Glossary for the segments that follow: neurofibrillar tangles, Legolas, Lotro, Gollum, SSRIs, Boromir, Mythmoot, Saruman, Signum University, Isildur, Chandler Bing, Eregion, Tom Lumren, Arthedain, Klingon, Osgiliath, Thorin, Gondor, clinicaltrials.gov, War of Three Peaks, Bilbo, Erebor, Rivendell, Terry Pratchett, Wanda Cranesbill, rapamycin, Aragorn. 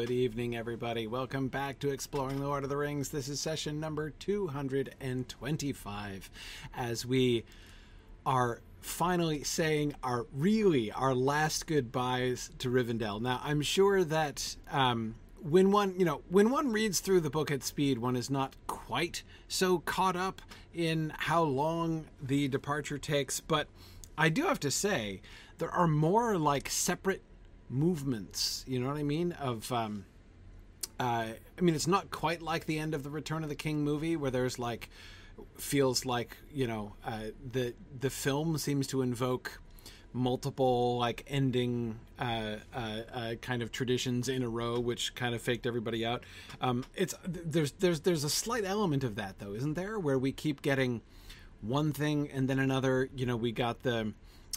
Good evening, everybody. Welcome back to Exploring the Lord of the Rings. This is session number 225, as we are finally saying our last goodbyes to Rivendell. Now, I'm sure that when one reads through the book at speed, one is not quite so caught up in how long the departure takes. But I do have to say, there are more like separate movements, you know what I mean? Of I mean, it's not quite like the end of the Return of the King movie, where there's like, feels like, you know, the film seems to invoke multiple like ending kind of traditions in a row, which kind of faked everybody out. There's a slight element of that, though, isn't there, where we keep getting one thing and then another. You know, we got the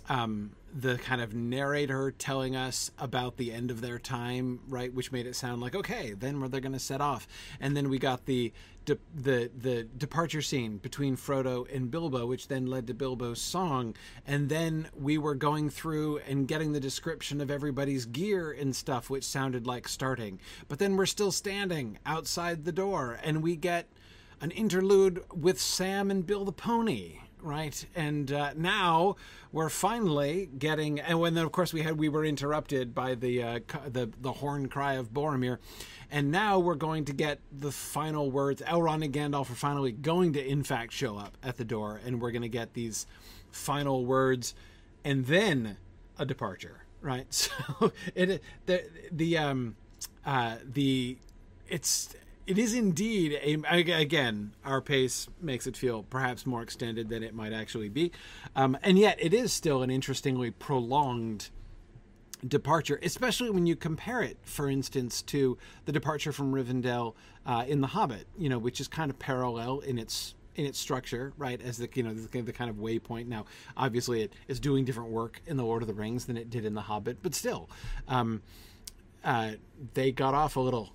kind of narrator telling us about the end of their time, right, which made it sound like, okay, then where they're going to set off. And then we got the departure scene between Frodo and Bilbo, which then led to Bilbo's song. And then we were going through and getting the description of everybody's gear and stuff, which sounded like starting. But then we're still standing outside the door, and we get an interlude with Sam and Bill the Pony. Right, and now we're finally getting, and when then of course we were interrupted by the horn cry of Boromir, and now we're going to get the final words. Elrond and Gandalf are finally going to, in fact, show up at the door, and we're going to get these final words, and then a departure. Right, so it is indeed, again, our pace makes it feel perhaps more extended than it might actually be. And yet it is still an interestingly prolonged departure, especially when you compare it, for instance, to the departure from Rivendell in The Hobbit, you know, which is kind of parallel in its structure, right, as the kind of waypoint. Now, obviously, it is doing different work in The Lord of the Rings than it did in The Hobbit, but still, they got off a little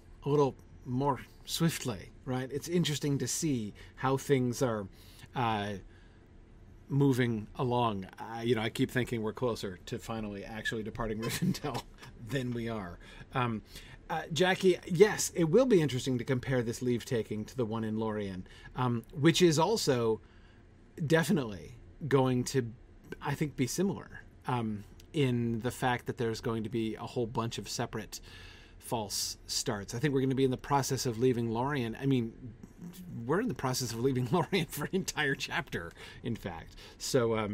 more swiftly, right? It's interesting to see how things are moving along. You know, I keep thinking we're closer to finally actually departing Rivendell than we are. Jackie, yes, it will be interesting to compare this leave-taking to the one in Lorien, which is also definitely going to, I think, be similar in the fact that there's going to be a whole bunch of separate false starts. I think we're going to be in the process of leaving Lorien. I mean, we're in the process of leaving Lorien for an entire chapter, in fact. So,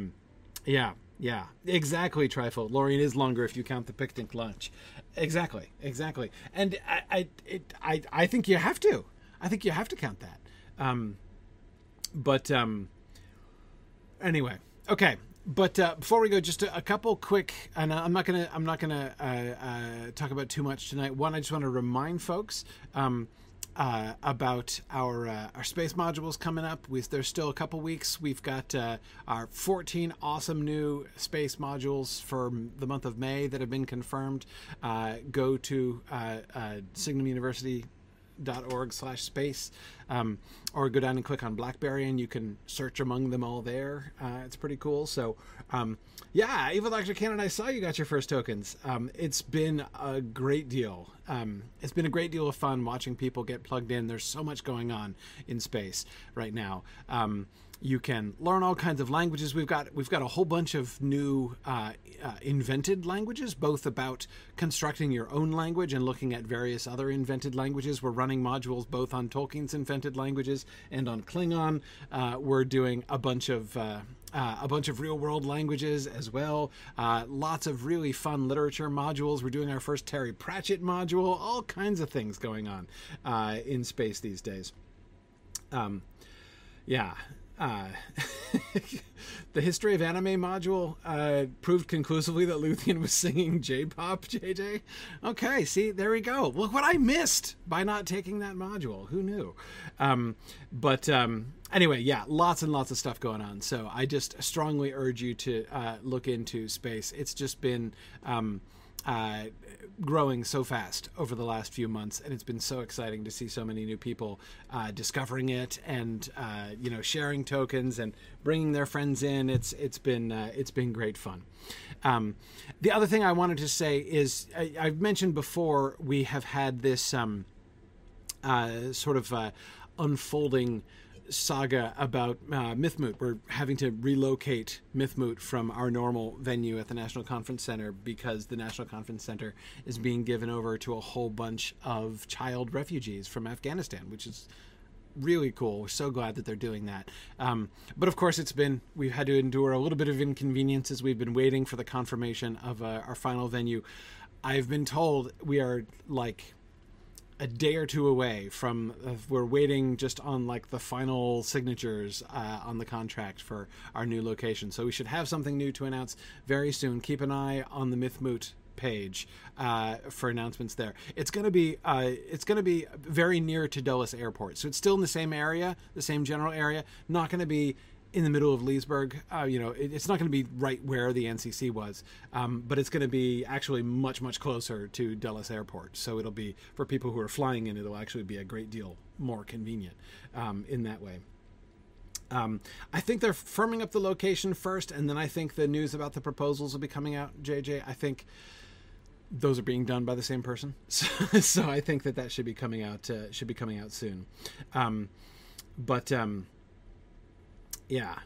yeah, exactly, Trifle. Lorien is longer if you count the picnic lunch. Exactly. And I think you have to. I think you have to count that. Anyway, okay. But before we go, just a couple quick, and I'm not gonna talk about too much tonight. One, I just want to remind folks about our space modules coming up. There's still a couple weeks. We've got our 14 awesome new space modules for the month of May that have been confirmed. Go to Signum University. .org/space, or go down and click on BlackBerry and you can search among them all there. It's pretty cool. So yeah, Evil Dr. Cannon, I saw you got your first tokens. It's been a great deal. It's been a great deal of fun watching people get plugged in. There's so much going on in space right now. You can learn all kinds of languages. We've got a whole bunch of new invented languages, both about constructing your own language and looking at various other invented languages. We're running modules both on Tolkien's invented languages and on Klingon. We're doing a bunch of real-world languages as well. Lots of really fun literature modules. We're doing our first Terry Pratchett module. All kinds of things going on in space these days. Yeah. The History of Anime module proved conclusively that Luthien was singing J-pop, JJ. Okay, see, there we go. Look what I missed by not taking that module. Who knew? Anyway, yeah, lots and lots of stuff going on. So I just strongly urge you to look into space. It's just been growing so fast over the last few months, and it's been so exciting to see so many new people discovering it and you know, sharing tokens and bringing their friends in. It's been great fun. The other thing I wanted to say is I've mentioned before we have had this sort of unfolding saga about Mythmoot. We're having to relocate Mythmoot from our normal venue at the National Conference Center because the National Conference Center is being given over to a whole bunch of child refugees from Afghanistan, which is really cool. We're so glad that they're doing that. But of course, we've had to endure a little bit of inconvenience as we've been waiting for the confirmation of our final venue. I've been told we are like a day or two away from, we're waiting just on like the final signatures on the contract for our new location. So we should have something new to announce very soon. Keep an eye on the Mythmoot page for announcements there. It's going to be very near to Dulles Airport. So it's still in the same area, the same general area, not going to be in the middle of Leesburg. It's not going to be right where the NCC was, but it's going to be actually much, much closer to Dulles Airport. So it'll be, for people who are flying in, it'll actually be a great deal more convenient in that way. I think they're firming up the location first, and then I think the news about the proposals will be coming out, JJ. I think those are being done by the same person. So I think that should be coming out, soon. Yeah.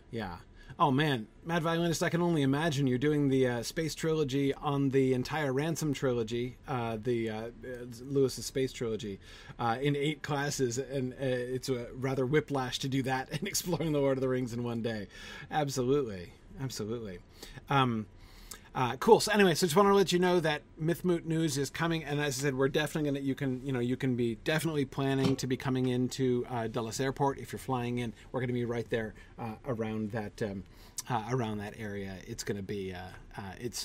Oh, man. Mad Violinist, I can only imagine you're doing the Space Trilogy on the entire Ransom Trilogy, Lewis's Space Trilogy, in 8 classes, and it's a rather whiplash to do that and exploring the Lord of the Rings in one day. Absolutely. Cool. So anyway, just want to let you know that Mythmoot news is coming, and as I said, we're definitely going to, you can be definitely planning to be coming into Dulles Airport if you're flying in. We're going to be right there around that area. It's going to be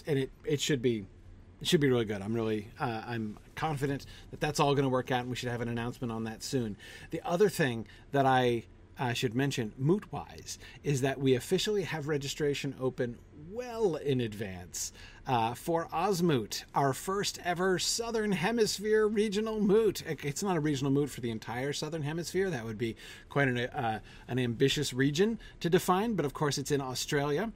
it should be really good. I'm confident that that's all going to work out, and we should have an announcement on that soon. The other thing that I should mention, moot-wise, is that we officially have registration open well in advance for OzMoot, our first ever Southern Hemisphere regional moot. It's not a regional moot for the entire Southern Hemisphere. That would be quite an ambitious region to define, but of course it's in Australia.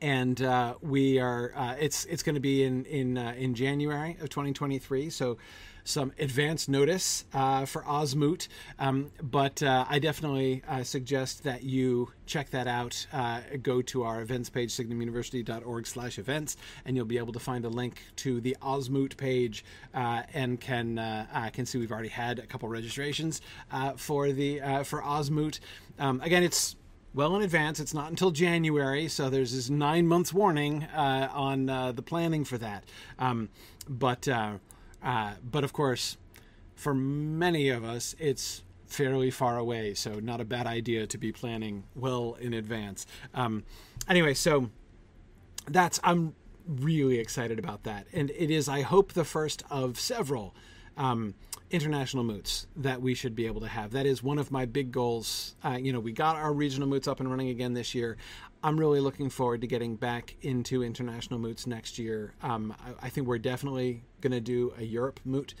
And we are it's going to be in January of 2023, so some advance notice for OzMoot, but I definitely suggest that you check that out. Go to our events page, signumuniversity.org/events, and you'll be able to find a link to the OzMoot page, and can see we've already had a couple registrations for OzMoot. Again, it's well in advance. It's not until January, so there's this 9 months warning on the planning for that. But of course, for many of us, it's fairly far away, so not a bad idea to be planning well in advance. Anyway, so I'm really excited about that. And it is, I hope, the first of several international moots that we should be able to have. That is one of my big goals. We got our regional moots up and running again this year. I'm really looking forward to getting back into international moots next year. I think we're definitely going to do a Europe moot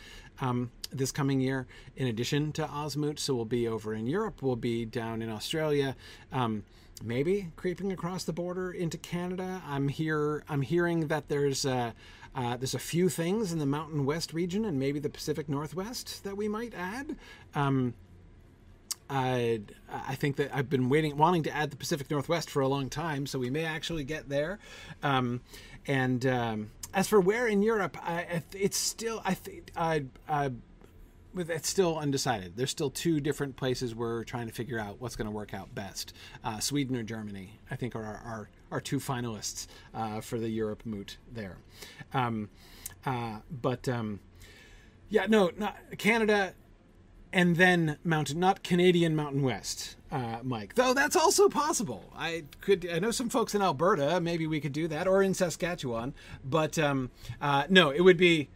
this coming year, in addition to OzMoot. So we'll be over in Europe. We'll be down in Australia, maybe creeping across the border into Canada. I'm hearing that there's a few things in the Mountain West region and maybe the Pacific Northwest that we might add. I think that I've been wanting to add the Pacific Northwest for a long time, so we may actually get there. As for where in Europe, it's still undecided. There's still 2 different places we're trying to figure out what's going to work out best. Sweden or Germany, I think, are our 2 finalists for the Europe moot there. Not Canada, and then not Canadian Mountain West, Mike. Though that's also possible. I know some folks in Alberta. Maybe we could do that, or in Saskatchewan. But no, it would be.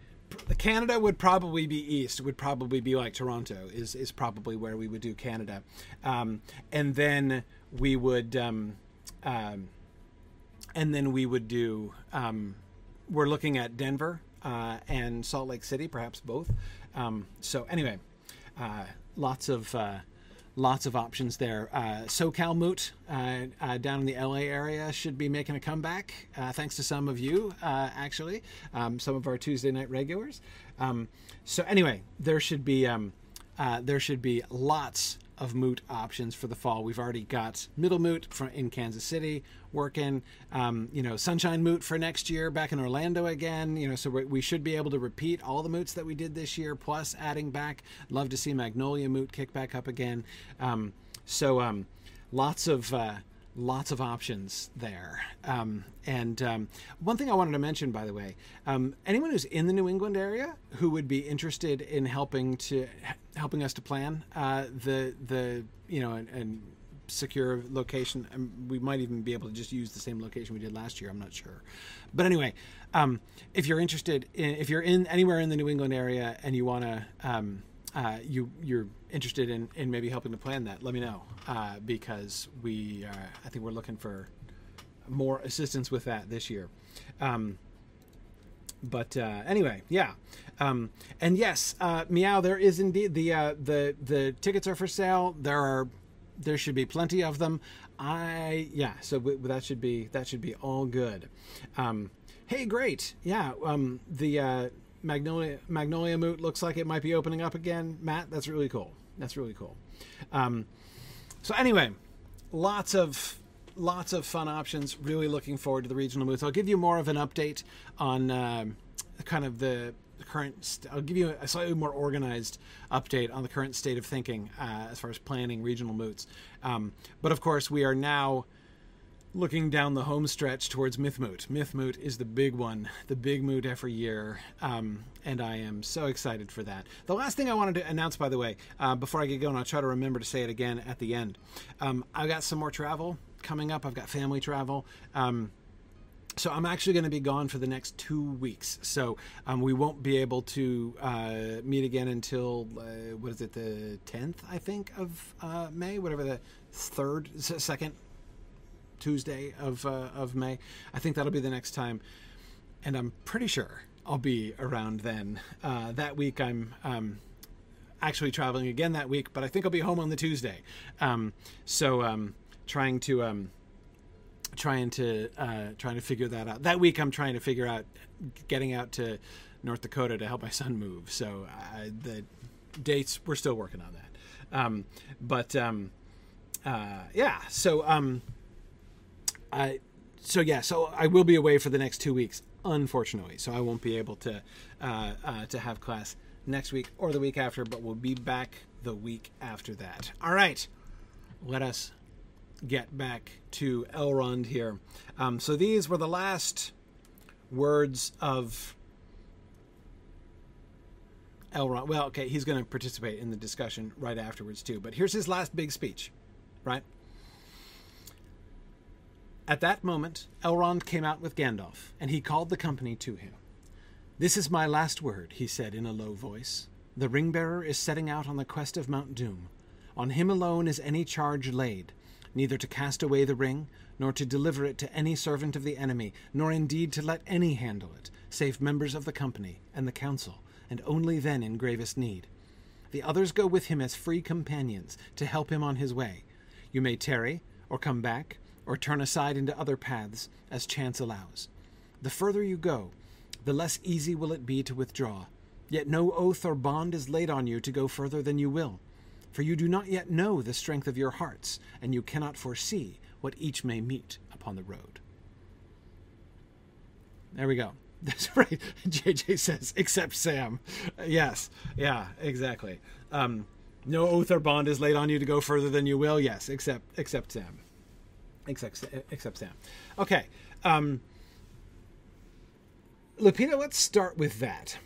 Canada would probably be east. It would probably be like Toronto is probably where we would do Canada, and then we would do. We're looking at Denver and Salt Lake City, perhaps both. So anyway, lots of lots of options there. SoCal Moot down in the LA area should be making a comeback, thanks to some of you, actually, some of our Tuesday night regulars. So anyway, there should be lots of moot options for the fall. We've already got Middle Moot in Kansas City working, you know, Sunshine Moot for next year back in Orlando again, you know, so we should be able to repeat all the moots that we did this year, plus adding back, love to see Magnolia Moot kick back up again. Lots of options there. One thing I wanted to mention, by the way, anyone who's in the New England area who would be interested in helping us to plan the you know, and secure location, and we might even be able to just use the same location we did last year, I'm not sure, but anyway, if you're interested in, if you're in anywhere in the New England area and you want to you're interested in maybe helping to plan that, let me know, because we, I think we're looking for more assistance with that this year. Anyway, yeah. And yes, Meow, there is indeed the tickets are for sale. There should be plenty of them. Yeah. So that should be all good. Hey, great. Yeah. Magnolia Moot looks like it might be opening up again, Matt. That's really cool. That's really cool. So anyway, lots of fun options. Really looking forward to the regional moots. I'll give you more of an update on kind of the current. I'll give you a slightly more organized update on the current state of thinking as far as planning regional moots. But of course, we are now looking down the home stretch towards Mythmoot. Mythmoot is the big one, the big moot every year, and I am so excited for that. The last thing I wanted to announce, by the way, before I get going, I'll try to remember to say it again at the end. I've got some more travel coming up. I've got family travel. So I'm actually going to be gone for the next 2 weeks. So we won't be able to meet again until, what is it, the 10th, I think, of May, whatever the second Tuesday of May. I think that'll be the next time, and I'm pretty sure I'll be around then. That week I'm actually traveling again that week, but I think I'll be home on the Tuesday. Trying to figure that out. That week I'm trying to figure out getting out to North Dakota to help my son move. So the dates, we're still working on that. Yeah. So I will be away for the next 2 weeks, unfortunately. So I won't be able to have class next week or the week after, but we'll be back the week after that. All right, let us get back to Elrond here. So these were the last words of Elrond. Well, okay, he's going to participate in the discussion right afterwards too, but here's his last big speech, right? At that moment, Elrond came out with Gandalf, and he called the company to him. "This is my last word," he said in a low voice. "The Ringbearer is setting out on the quest of Mount Doom. On him alone is any charge laid, neither to cast away the ring, nor to deliver it to any servant of the enemy, nor indeed to let any handle it, save members of the company and the council, and only then in gravest need. The others go with him as free companions to help him on his way. You may tarry, or come back, or turn aside into other paths, as chance allows. The further you go, the less easy will it be to withdraw. Yet no oath or bond is laid on you to go further than you will, for you do not yet know the strength of your hearts, and you cannot foresee what each may meet upon the road." There we go. That's right. JJ says, except Sam. Yes. Yeah, exactly. No oath or bond is laid on you to go further than you will. Yes, except Sam. Except Sam. Okay. Lupita, let's start with that.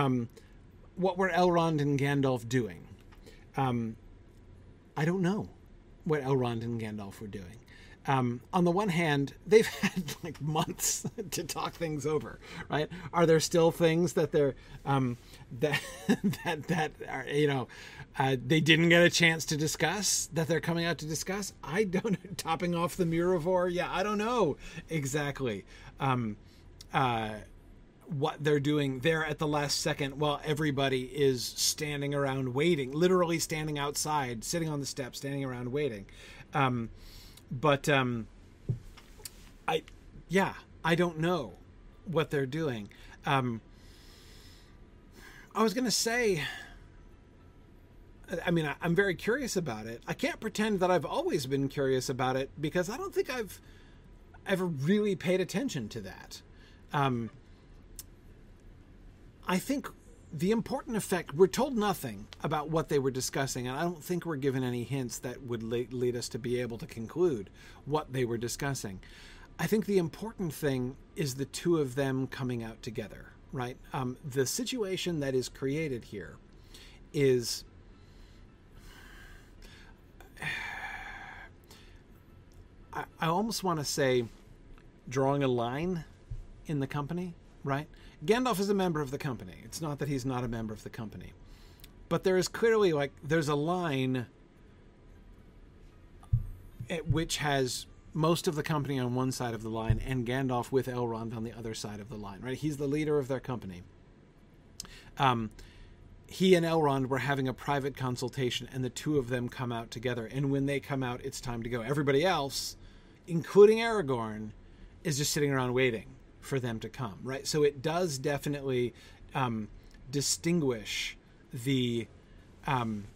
What were Elrond and Gandalf doing? I don't know what Elrond and Gandalf were doing. On the one hand, they've had like months to talk things over, right? Are there still things that they're that are, you know, they didn't get a chance to discuss that they're coming out to discuss? I don't. Topping off the Murivor, yeah, I don't know exactly. what they're doing there at the last second while everybody is standing around waiting, literally standing outside, sitting on the steps, standing around waiting. I don't know what they're doing. I was going to say, I mean, I'm very curious about it. I can't pretend that I've always been curious about it, because I don't think I've ever really paid attention to that. I think the important effect, we're told nothing about what they were discussing, and I don't think we're given any hints that would lead us to be able to conclude what they were discussing. I think the important thing is the two of them coming out together, right? The situation that is created here is... I almost want to say drawing a line in the company, right? Gandalf is a member of the company. It's not that he's not a member of the company. But there is clearly, like, there's a line at which has most of the company on one side of the line and Gandalf with Elrond on the other side of the line, right? He's the leader of their company. He and Elrond were having a private consultation, and the two of them come out together. And when they come out, it's time to go. Everybody else, including Aragorn, is just sitting around waiting for them to come, right? So it does definitely distinguish them,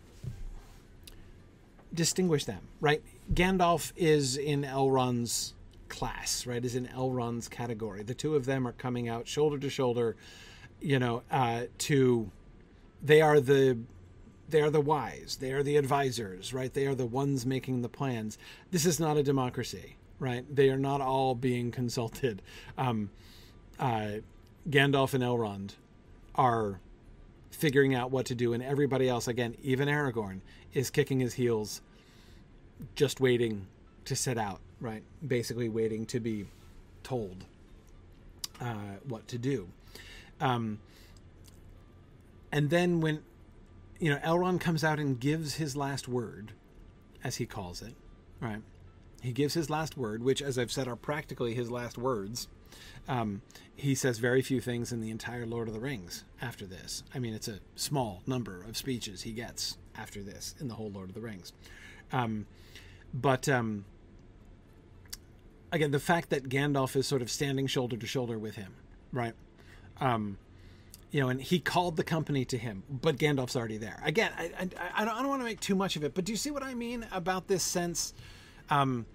right? Gandalf is in Elrond's class, right? Is in Elrond's category. The two of them are coming out shoulder to shoulder, you know, they are the wise, they are the advisors, right? They are the ones making the plans. This is not a democracy, right? They are not all being consulted. Gandalf and Elrond are figuring out what to do, and everybody else, again, even Aragorn, is kicking his heels, just waiting to set out, right? Basically waiting to be told what to do. And then when, you know, Elrond comes out and gives his last word, as he calls it, right? He gives his last word, which, as I've said, are practically his last words. He says very few things in the entire Lord of the Rings after this. I mean, it's a small number of speeches he gets after this in the whole Lord of the Rings. Again, the fact that Gandalf is sort of standing shoulder to shoulder with him, right? You know, and he called the company to him, but Gandalf's already there. Again, I don't want to make too much of it, but do you see what I mean about this sense... how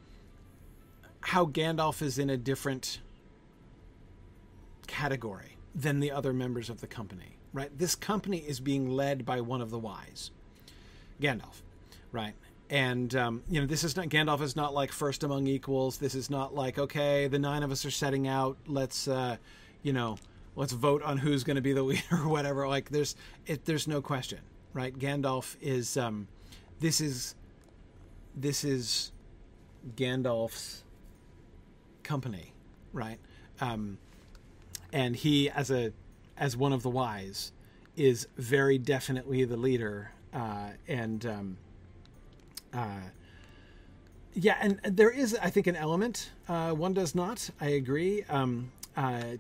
Gandalf is in a different category than the other members of the company, right? This company is being led by one of the wise, Gandalf, right? And, you know, this is not, Gandalf is not like first among equals. This is not like, okay, the nine of us are setting out. Let's, you know, let's vote on who's going to be the leader or whatever. Like there's no question, right? Gandalf is, this is Gandalf's company, right? And he, as one of the wise, is very definitely the leader. And there is, I think, an element. One does not. I agree. To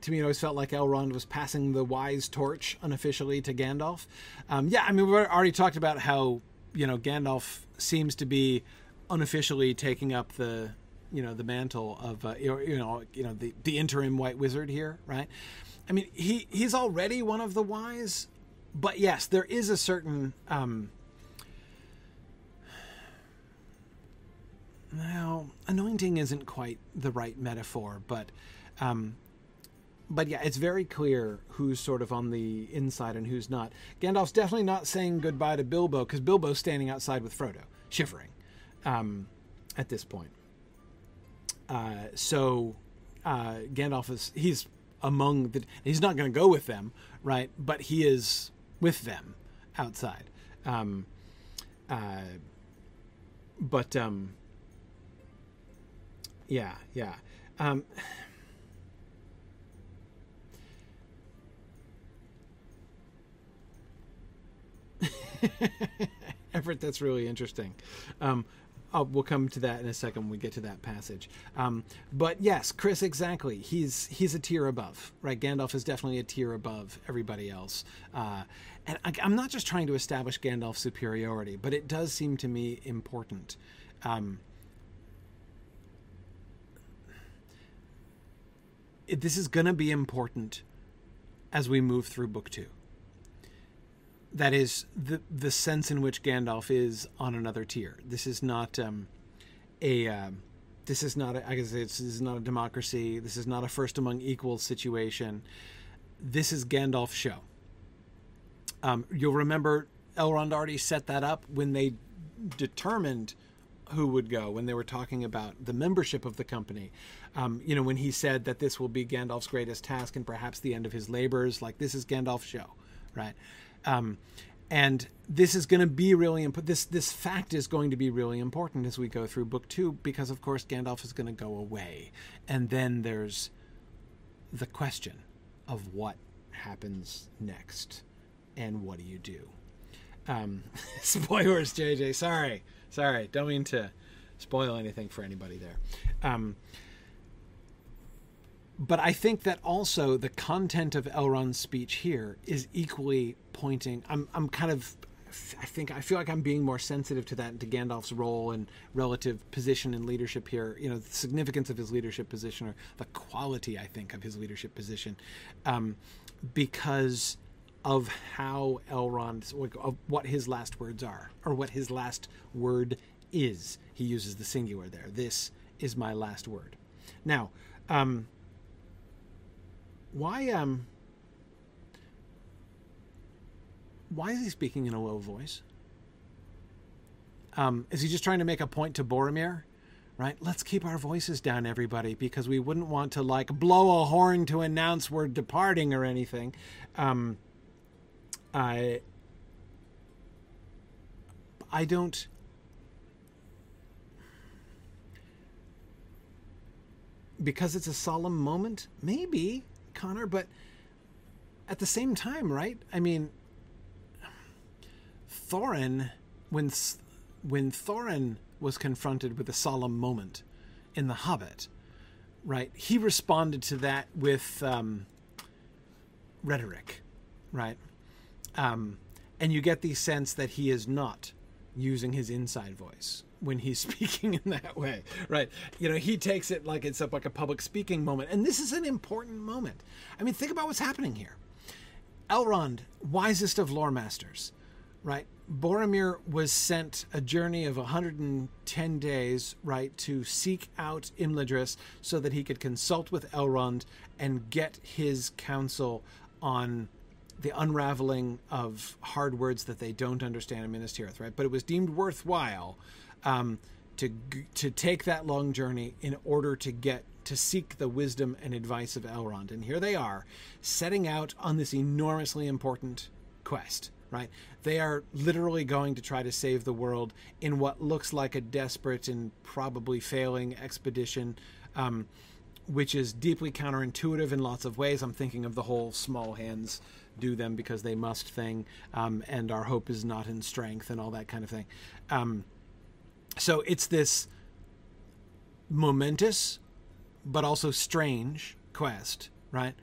me, it always felt like Elrond was passing the wise torch unofficially to Gandalf. I mean, we've already talked about how, you know, Gandalf seems to be unofficially taking up the, you know, the mantle of, the interim White Wizard here, right? I mean, he's already one of the wise, but yes, there is a certain, well, anointing isn't quite the right metaphor, but yeah, it's very clear who's sort of on the inside and who's not. Gandalf's definitely not saying goodbye to Bilbo, because Bilbo's standing outside with Frodo, shivering. At this point. Gandalf is, he's among the, he's not going to go with them, right? But he is with them outside. Everett, that's really interesting. We'll come to that in a second when we get to that passage. But yes, Chris, exactly. He's a tier above, right? Gandalf is definitely a tier above everybody else. And I'm not just trying to establish Gandalf's superiority, but it does seem to me important. This is going to be important as we move through book two. That is the sense in which Gandalf is on another tier. This is not this is not a democracy. This is not a first among equals situation. This is Gandalf's show. You'll remember Elrond already set that up when they determined who would go, when they were talking about the membership of the company. You know, when he said that this will be Gandalf's greatest task and perhaps the end of his labors, like this is Gandalf's show, right? And this is going to be really important. This fact is going to be really important as we go through book two, because of course Gandalf is going to go away. And then there's the question of what happens next and what do you do? Spoilers, JJ. Sorry. Don't mean to spoil anything for anybody there. But I think that also the content of Elrond's speech here is equally pointing. I feel like I'm being more sensitive to that and to Gandalf's role and relative position and leadership here. You know, the significance of his leadership position, or the quality, I think, of his leadership position, because of how Elrond, of what his last words are, or what his last word is. He uses the singular there. This is my last word. Now, why is he speaking in a low voice? Is he just trying to make a point to Boromir? Right? Let's keep our voices down, everybody, because we wouldn't want to, like, blow a horn to announce we're departing or anything. I don't... Because it's a solemn moment? Maybe, Connor, but at the same time, right? I mean, Thorin, when Thorin was confronted with a solemn moment in The Hobbit, right, he responded to that with rhetoric, right? And you get the sense that he is not using his inside voice when he's speaking in that way, right? You know, he takes it like it's up like a public speaking moment. And this is an important moment. I mean, think about what's happening here. Elrond, wisest of lore masters, right? Boromir was sent a journey of 110 days, right, to seek out Imladris so that he could consult with Elrond and get his counsel on the unraveling of hard words that they don't understand in Minas Tirith, right? But it was deemed worthwhile to take that long journey in order to get to seek the wisdom and advice of Elrond. And here they are, setting out on this enormously important quest, right? They are literally going to try to save the world in what looks like a desperate and probably failing expedition, which is deeply counterintuitive in lots of ways. I'm thinking of the whole small hands do them because they must thing, and our hope is not in strength and all that kind of thing. So it's this momentous, but also strange quest, right?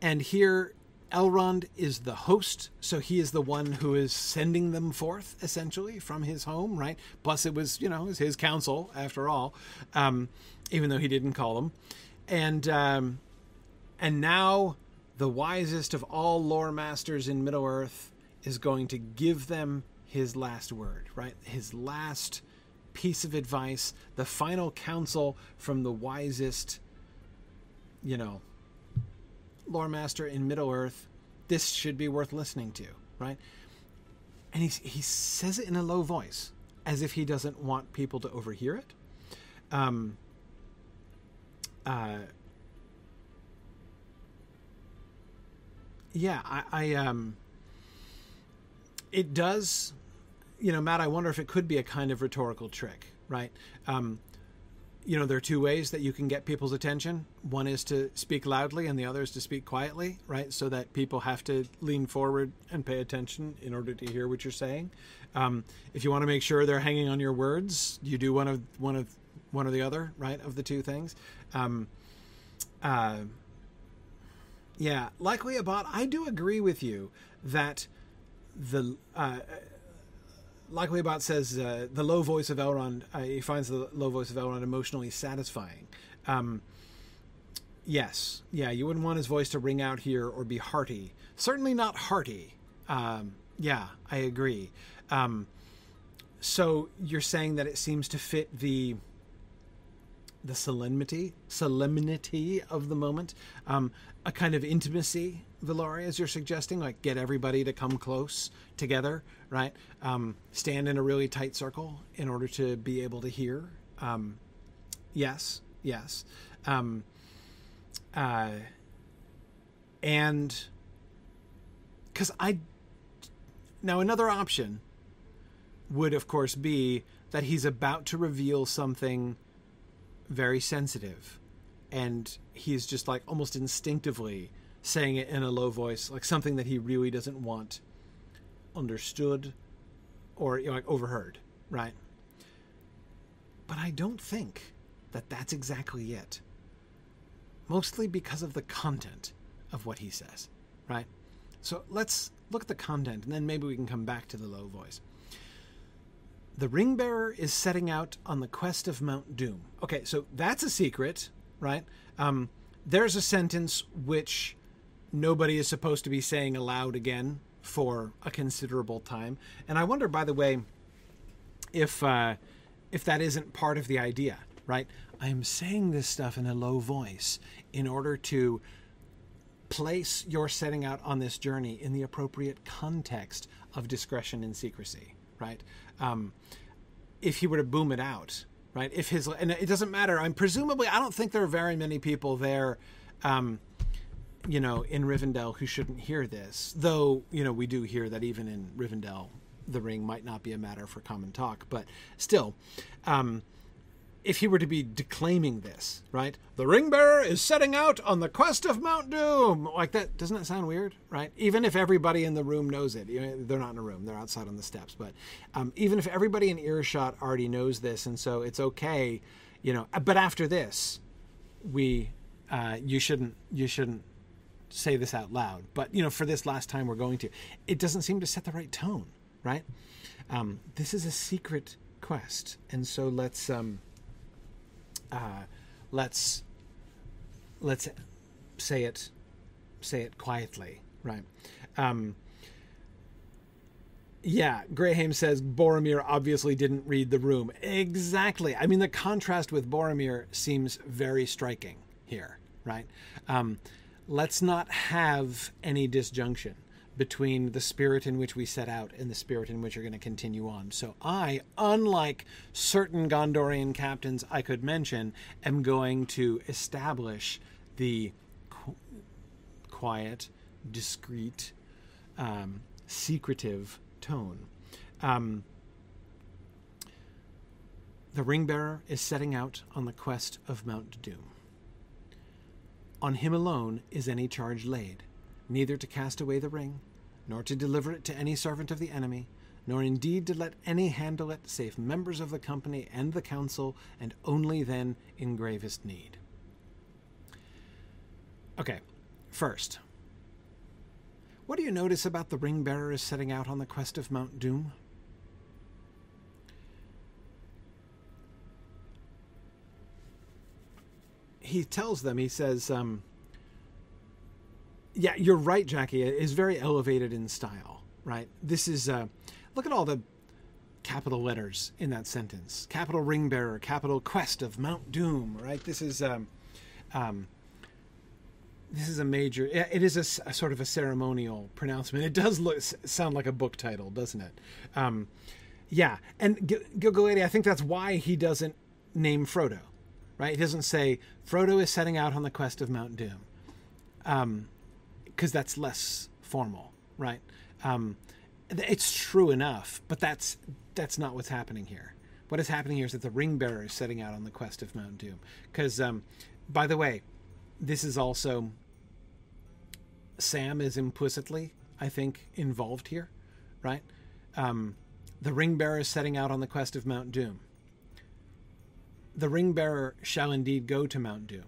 And here Elrond is the host, so he is the one who is sending them forth, essentially, from his home, right? Plus it was, you know, it was his counsel, after all, even though he didn't call them. And now the wisest of all lore masters in Middle-earth is going to give them his last word, right? His last piece of advice, the final counsel from the wisest, you know, lore master in Middle-earth. This should be worth listening to, right? And he says it in a low voice, as if he doesn't want people to overhear it. Yeah, it does... You know, Matt, I wonder if it could be a kind of rhetorical trick, right? you know, there are two ways that you can get people's attention. One is to speak loudly and the other is to speak quietly, right? So that people have to lean forward and pay attention in order to hear what you're saying. If you want to make sure they're hanging on your words, you do one or the other, right, of the two things. Yeah, likely about, I do agree with you that the... Likely about says the low voice of Elrond, he finds the low voice of Elrond emotionally satisfying. Yes. Yeah, you wouldn't want his voice to ring out here or be hearty. Certainly not hearty. Yeah, I agree. So you're saying that it seems to fit the solemnity of the moment, a kind of intimacy, Valoria, as you're suggesting, like get everybody to come close together, right? Stand in a really tight circle in order to be able to hear. Yes. And because now another option would of course be that he's about to reveal something very sensitive and he's just like almost instinctively saying it in a low voice, like something that he really doesn't want understood or, you know, like overheard, right? But I don't think that that's exactly it. Mostly because of the content of what he says, right? So let's look at the content and then maybe we can come back to the low voice. The Ringbearer is setting out on the quest of Mount Doom. Okay, so that's a secret, right? There's a sentence which... nobody is supposed to be saying aloud again for a considerable time. And I wonder, by the way, if that isn't part of the idea, right? I'm saying this stuff in a low voice in order to place your setting out on this journey in the appropriate context of discretion and secrecy, right? If he were to boom it out, right? And it doesn't matter. I don't think there are very many people there, you know, in Rivendell who shouldn't hear this, though, you know, we do hear that even in Rivendell, the ring might not be a matter for common talk, but still, if he were to be declaiming this, right? The ring bearer is setting out on the quest of Mount Doom. Like that, doesn't that sound weird, right? Even if everybody in the room knows it, you know, they're not in a room, they're outside on the steps, but even if everybody in earshot already knows this, and so it's okay, you know, but after this, you shouldn't say this out loud, but you know, for this last time we're going to, it doesn't seem to set the right tone, right? This is a secret quest, and so let's say it quietly, right? Yeah, Graham says Boromir obviously didn't read the room. Exactly. I mean, the contrast with Boromir seems very striking here, right? Let's not have any disjunction between the spirit in which we set out and the spirit in which you're going to continue on. So I, unlike certain Gondorian captains I could mention, am going to establish the quiet, discreet, secretive tone. The Ringbearer is setting out on the quest of Mount Doom. On him alone is any charge laid, neither to cast away the ring, nor to deliver it to any servant of the enemy, nor indeed to let any handle it save members of the company and the council, and only then in gravest need. Okay, first, what do you notice about the ring bearer is setting out on the quest of Mount Doom? He tells them, he says, yeah, you're right, Jackie. It is very elevated in style, right? This is, look at all the capital letters in that sentence. Capital ring bearer, capital quest of Mount Doom, right? This is a major, it is a sort of a ceremonial pronouncement. It does sound like a book title, doesn't it? Yeah, and Gilgalady, I think that's why he doesn't name Frodo. Right? It doesn't say Frodo is setting out on the quest of Mount Doom, because that's less formal, right? It's true enough, but that's not what's happening here, what is happening here is that the ring bearer is setting out on the quest of Mount Doom. Because, by the way, this is also... Sam is implicitly, I think, involved here, right? The ring bearer is setting out on the quest of Mount Doom. The ring bearer shall indeed go to Mount Doom.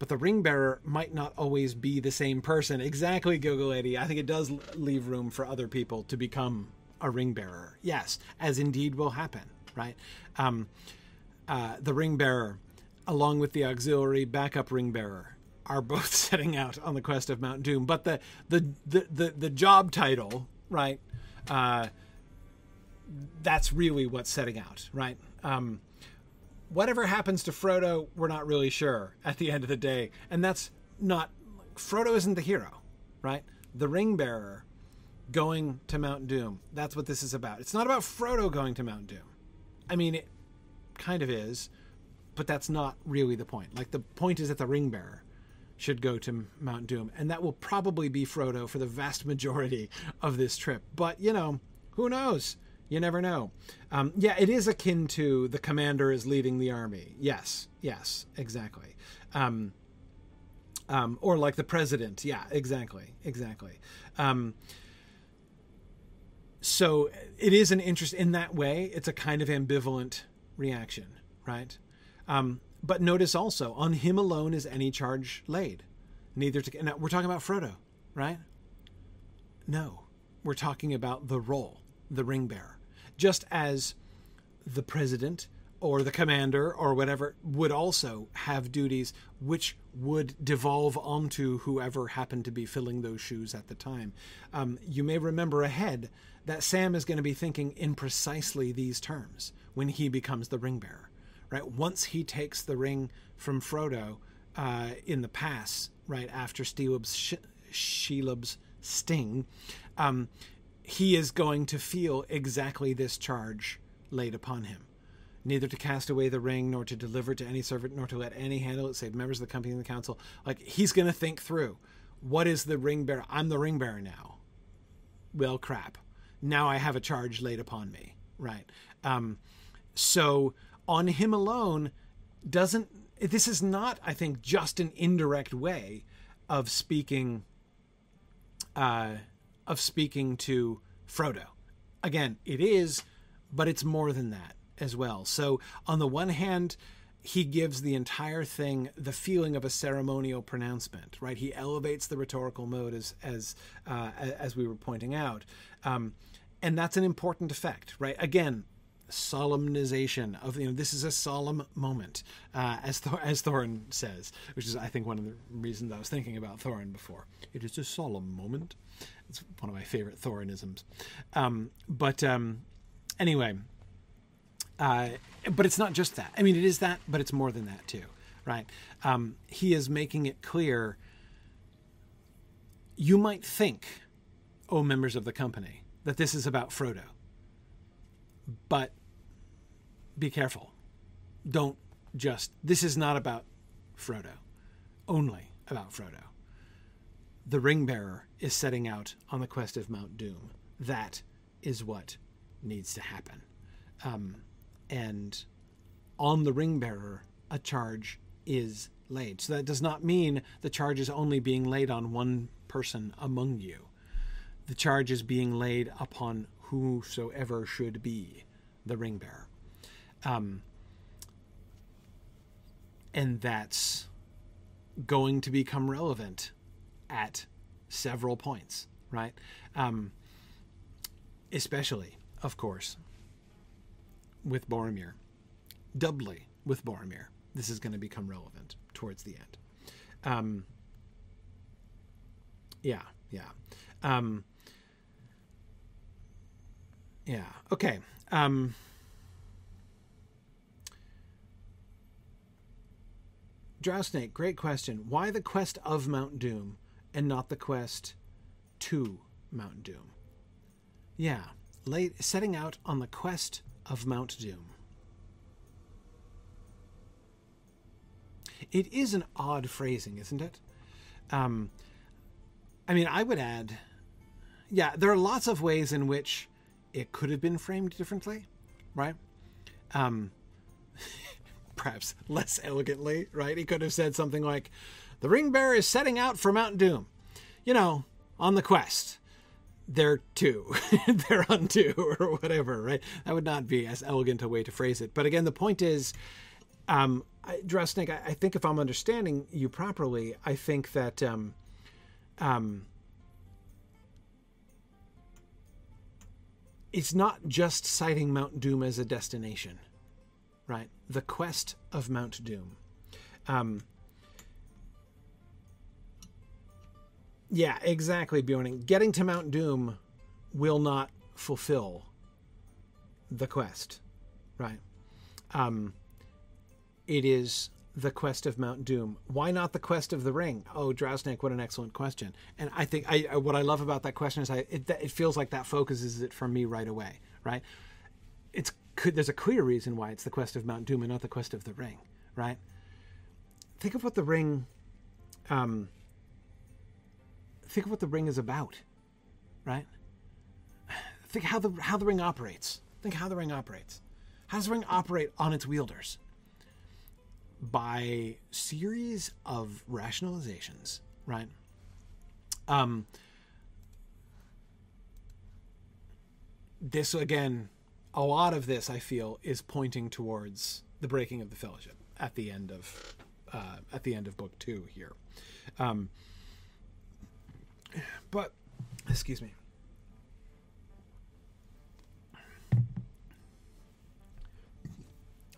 But the ring bearer might not always be the same person. Exactly, Google Lady. I think it does leave room for other people to become a ring bearer. Yes, as indeed will happen, right? The ring bearer, along with the auxiliary backup ring bearer, are both setting out on the quest of Mount Doom. But the job title, right? That's really what's setting out, right? Whatever happens to Frodo, we're not really sure at the end of the day. And that's not... Frodo isn't the hero, right? The ring bearer going to Mount Doom. That's what this is about. It's not about Frodo going to Mount Doom. I mean, it kind of is, but that's not really the point. Like, the point is that the ring bearer should go to Mount Doom. And that will probably be Frodo for the vast majority of this trip. But, you know, who knows? You never know. Yeah, it is akin to the commander is leading the army. Yes, yes, exactly. Or like the president. Yeah, exactly, exactly. So it is an interest in that way. It's a kind of ambivalent reaction, right? But notice also, on him alone is any charge laid. Neither to... Now, we're talking about Frodo, right? No, we're talking about the role, the ring bearer. Just as the president or the commander or whatever would also have duties which would devolve onto whoever happened to be filling those shoes at the time. You may remember ahead that Sam is going to be thinking in precisely these terms when he becomes the ring bearer, right? Once he takes the ring from Frodo in the pass, right, after Shelob's sting, he is going to feel exactly this charge laid upon him. Neither to cast away the ring, nor to deliver to any servant, nor to let any handle it, save members of the company and the council. Like, he's going to think through, what is the ring bearer? I'm the ring bearer now. Well, crap. Now I have a charge laid upon me, right? So on him alone doesn't... This is not, I think, just an indirect way of speaking... of speaking to Frodo. Again, it is, but it's more than that as well. So on the one hand, he gives the entire thing the feeling of a ceremonial pronouncement, right? He elevates the rhetorical mode as we were pointing out. And that's an important effect, right? Again, solemnization of, you know, this is a solemn moment, as Thorin says, which is, I think, one of the reasons I was thinking about Thorin before. It is a solemn moment. It's one of my favorite Thorinisms. But it's not just that. I mean, it is that, but it's more than that too, right? He is making it clear, you might think, oh, members of the company, that this is about Frodo, but be careful. Don't just, this is not about Frodo, only about Frodo. The ring bearer is setting out on the quest of Mount Doom. That is what needs to happen. And on the ring bearer, a charge is laid. So that does not mean the charge is only being laid on one person among you. The charge is being laid upon whosoever should be the ring bearer. And that's going to become relevant at several points, right? Especially, of course, with Boromir. Doubly with Boromir. This is going to become relevant towards the end. Okay. Drowsnake, great question. Why the quest of Mount Doom and not the quest to Mount Doom? Yeah, setting out on the quest of Mount Doom. It is an odd phrasing, isn't it? I mean, I would add, yeah, there are lots of ways in which it could have been framed differently, right? perhaps less elegantly, right? He could have said something like, the ring bearer is setting out for Mount Doom, you know, on the quest. They're to, they're unto, or whatever, right? That would not be as elegant a way to phrase it. But again, the point is, Drusnik, I think if I'm understanding you properly, I think that it's not just citing Mount Doom as a destination, right? The quest of Mount Doom. Yeah, exactly, Bjorning. Getting to Mount Doom will not fulfill the quest, right? It is the quest of Mount Doom. Why not the quest of the ring? Oh, Drowsnake, what an excellent question. And I think what I love about that question is it feels like that focuses it for me right away, right? There's a clear reason why it's the quest of Mount Doom and not the quest of the ring, right? Think of what the ring... think of what the ring is about, right? Think how the ring operates. Think how the ring operates. How does the ring operate on its wielders? By series of rationalizations, right? This, again, a lot of this, I feel, is pointing towards the breaking of the fellowship at the end of book 2 here. But, excuse me.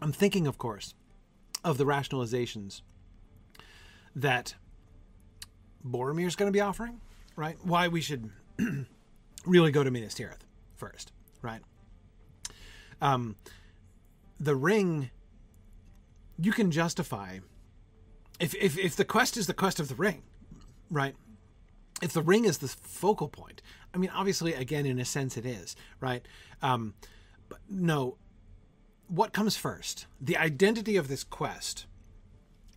I'm thinking, of course, of the rationalizations that Boromir's going to be offering, right? Why we should really go to Minas Tirith first, right? The ring, you can justify, if the quest is the quest of the ring, right? If the ring is the focal point, I mean, obviously, again, in a sense it is, right? But no, what comes first? The identity of this quest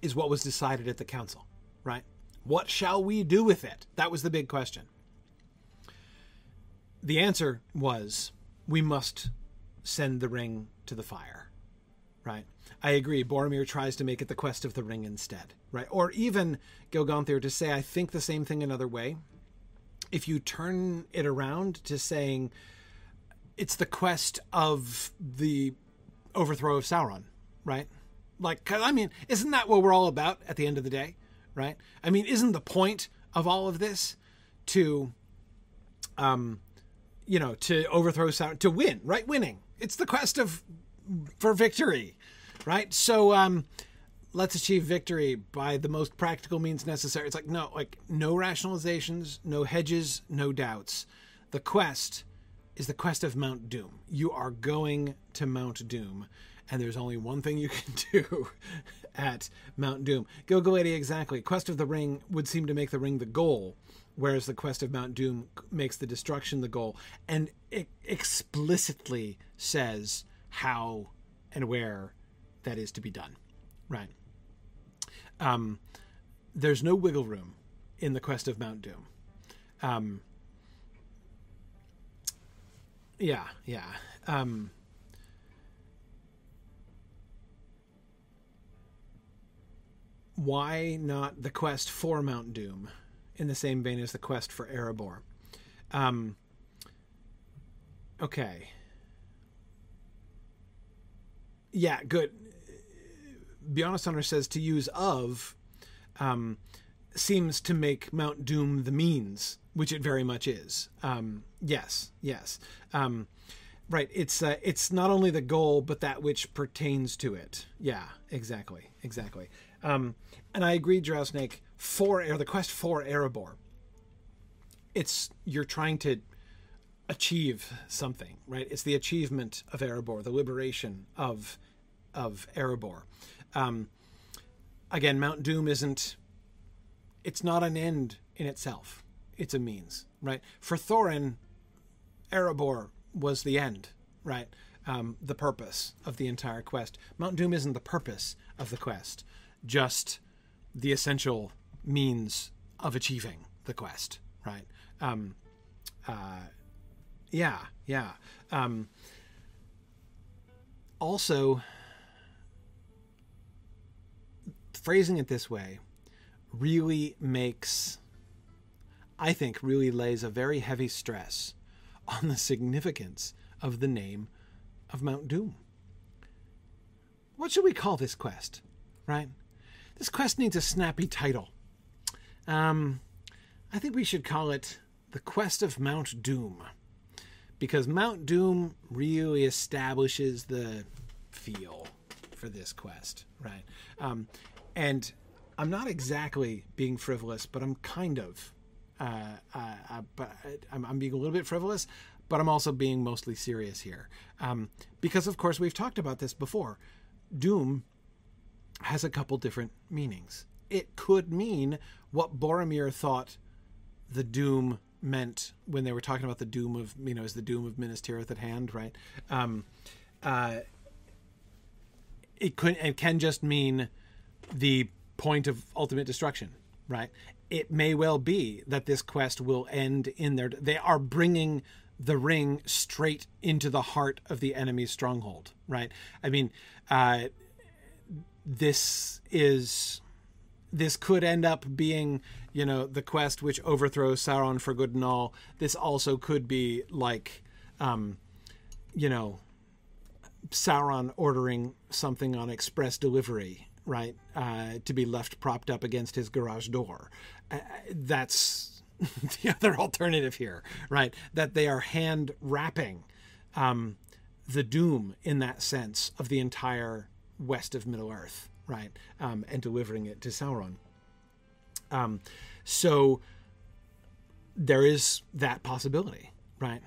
is what was decided at the council, right? What shall we do with it? That was the big question. The answer was, we must send the ring to the fire, right? I agree. Boromir tries to make it the quest of the ring instead, right? Or even Gilganthir to say, I think the same thing another way. If you turn it around to saying it's the quest of the overthrow of Sauron, right? Like, 'cause, I mean, isn't that what we're all about at the end of the day, right? I mean, isn't the point of all of this to, you know, to overthrow Sauron, to win, right? Winning. It's the quest for victory, right? So let's achieve victory by the most practical means necessary. It's like no rationalizations, no hedges, no doubts. The quest is the quest of Mount Doom. You are going to Mount Doom, and there's only one thing you can do at Mount Doom. Gilgalady, exactly. Quest of the Ring would seem to make the ring the goal, whereas the quest of Mount Doom makes the destruction the goal, and it explicitly says how and where that is to be done, right? There's no wiggle room in the quest of Mount Doom. Why not the quest for Mount Doom in the same vein as the quest for Erebor? Okay. Yeah, good. Bjarne Sunder says to use of seems to make Mount Doom the means, which it very much is. Yes. Right. It's not only the goal, but that which pertains to it. Yeah, exactly. And I agree, Drowsnake, the quest for Erebor. You're trying to achieve something, right? It's the achievement of Erebor, the liberation of Erebor. Again, Mount Doom it's not an end in itself. It's a means, right? For Thorin, Erebor was the end, right? The purpose of the entire quest. Mount Doom isn't the purpose of the quest, just the essential means of achieving the quest, right? Also, phrasing it this way really makes, I think, really lays a very heavy stress on the significance of the name of Mount Doom. What should we call this quest, right? This quest needs a snappy title. I think we should call it The Quest of Mount Doom, because Mount Doom really establishes the feel for this quest, right? And I'm not exactly being frivolous, but I'm kind of. I'm being a little bit frivolous, but I'm also being mostly serious here. Because, of course, we've talked about this before. Doom has a couple different meanings. It could mean what Boromir thought the doom meant when they were talking about the doom of, you know, is the doom of Minas Tirith at hand, right? It can just mean the point of ultimate destruction, right? It may well be that this quest will end in their... They are bringing the ring straight into the heart of the enemy's stronghold, right? I mean, this could end up being, you know, the quest which overthrows Sauron for good and all. This also could be like, you know, Sauron ordering something on express delivery, right? To be left propped up against his garage door. That's the other alternative here, right? That they are hand wrapping the doom in that sense of the entire west of Middle-earth, right? And delivering it to Sauron. So there is that possibility, right?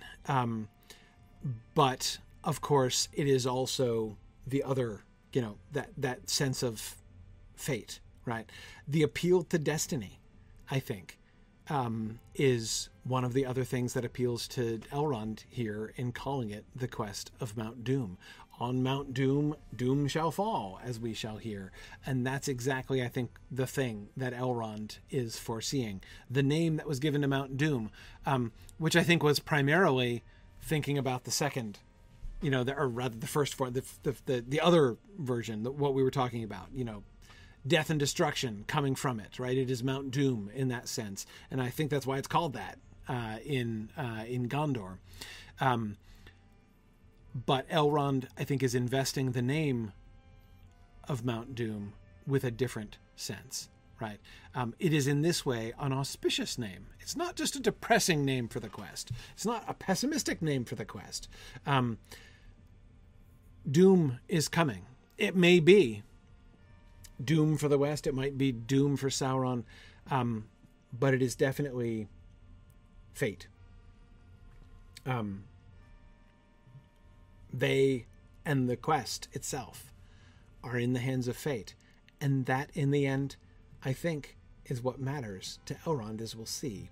But of course it is also the other, you know, that sense of fate, right? The appeal to destiny, I think, is one of the other things that appeals to Elrond here in calling it the Quest of Mount Doom. On Mount Doom, doom shall fall, as we shall hear. And that's exactly, I think, the thing that Elrond is foreseeing. The name that was given to Mount Doom, which I think was primarily thinking about the second, you know, or rather the first form, the other version, what we were talking about, you know, death and destruction coming from it, right? It is Mount Doom in that sense. And I think that's why it's called that in Gondor. But Elrond, I think, is investing the name of Mount Doom with a different sense, right? It is in this way an auspicious name. It's not just a depressing name for the quest. It's not a pessimistic name for the quest. Doom is coming. It may be doom for the West. It might be doom for Sauron, but it is definitely fate. They and the quest itself are in the hands of fate, and that, in the end, I think, is what matters to Elrond, as we'll see.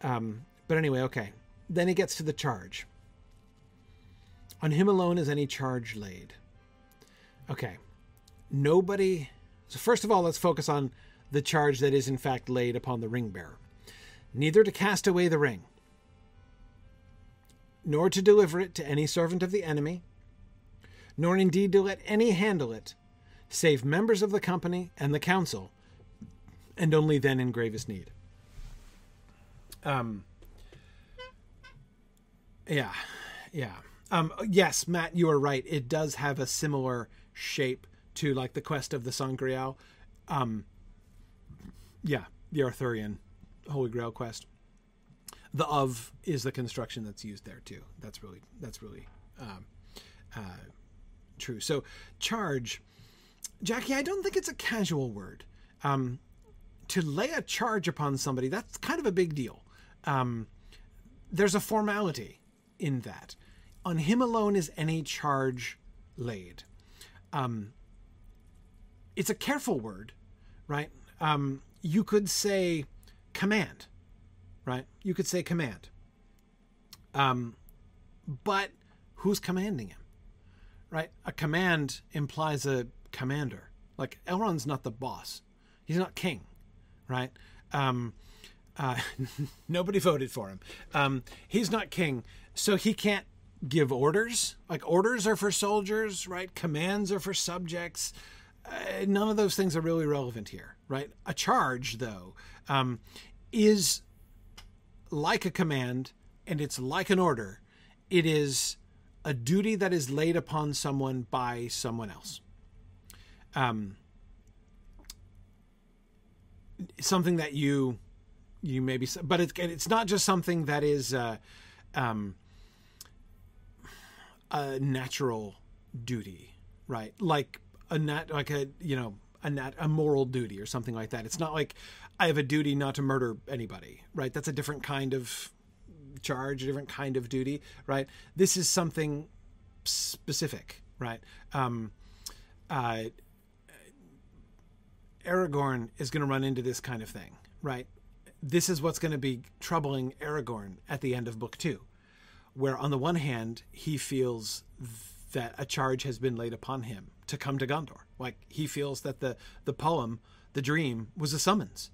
But anyway, okay. Then he gets to the charge. On him alone is any charge laid. Okay. Nobody... So first of all, let's focus on the charge that is in fact laid upon the ring bearer. Neither to cast away the ring, nor to deliver it to any servant of the enemy, nor indeed to let any handle it, save members of the company and the council, and only then in gravest need. Yes, Matt, you are right. It does have a similar shape to, like, the quest of the Sangreal. The Arthurian Holy Grail quest. The of is the construction that's used there too. That's really true. So charge, Jackie, I don't think it's a casual word. To lay a charge upon somebody, that's kind of a big deal. There's a formality in that. On him alone is any charge laid. It's a careful word, right? You could say command, right? You could say command. But who's commanding him, right? A command implies a commander. Like, Elrond's not the boss. He's not king, right? Nobody voted for him. He's not king, so he can't give orders. Like, orders are for soldiers, right? Commands are for subjects. None of those things are really relevant here, right? A charge, though, is like a command, and it's like an order. It is a duty that is laid upon someone by someone else. Something that you maybe, but it's not just something that is a natural duty, right? Like a moral duty or something like that. It's not like I have a duty not to murder anybody, right? That's a different kind of charge, a different kind of duty, right? This is something specific, right? Aragorn is going to run into this kind of thing, right? This is what's going to be troubling Aragorn at the end of book two, where on the one hand, he feels that a charge has been laid upon him to come to Gondor. Like, he feels that the poem, the dream, was a summons,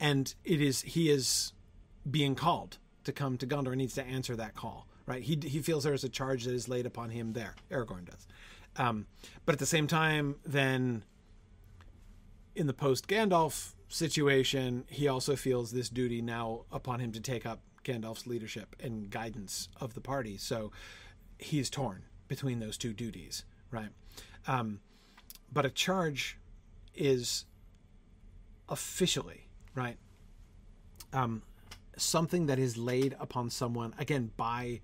and he is being called to come to Gondor and needs to answer that call, right? He feels there is a charge that is laid upon him there. Aragorn does. But at the same time, then in the post-Gandalf situation, he also feels this duty now upon him to take up Gandalf's leadership and guidance of the party. So he's torn between those two duties, right? But a charge is officially, right, something that is laid upon someone, again, by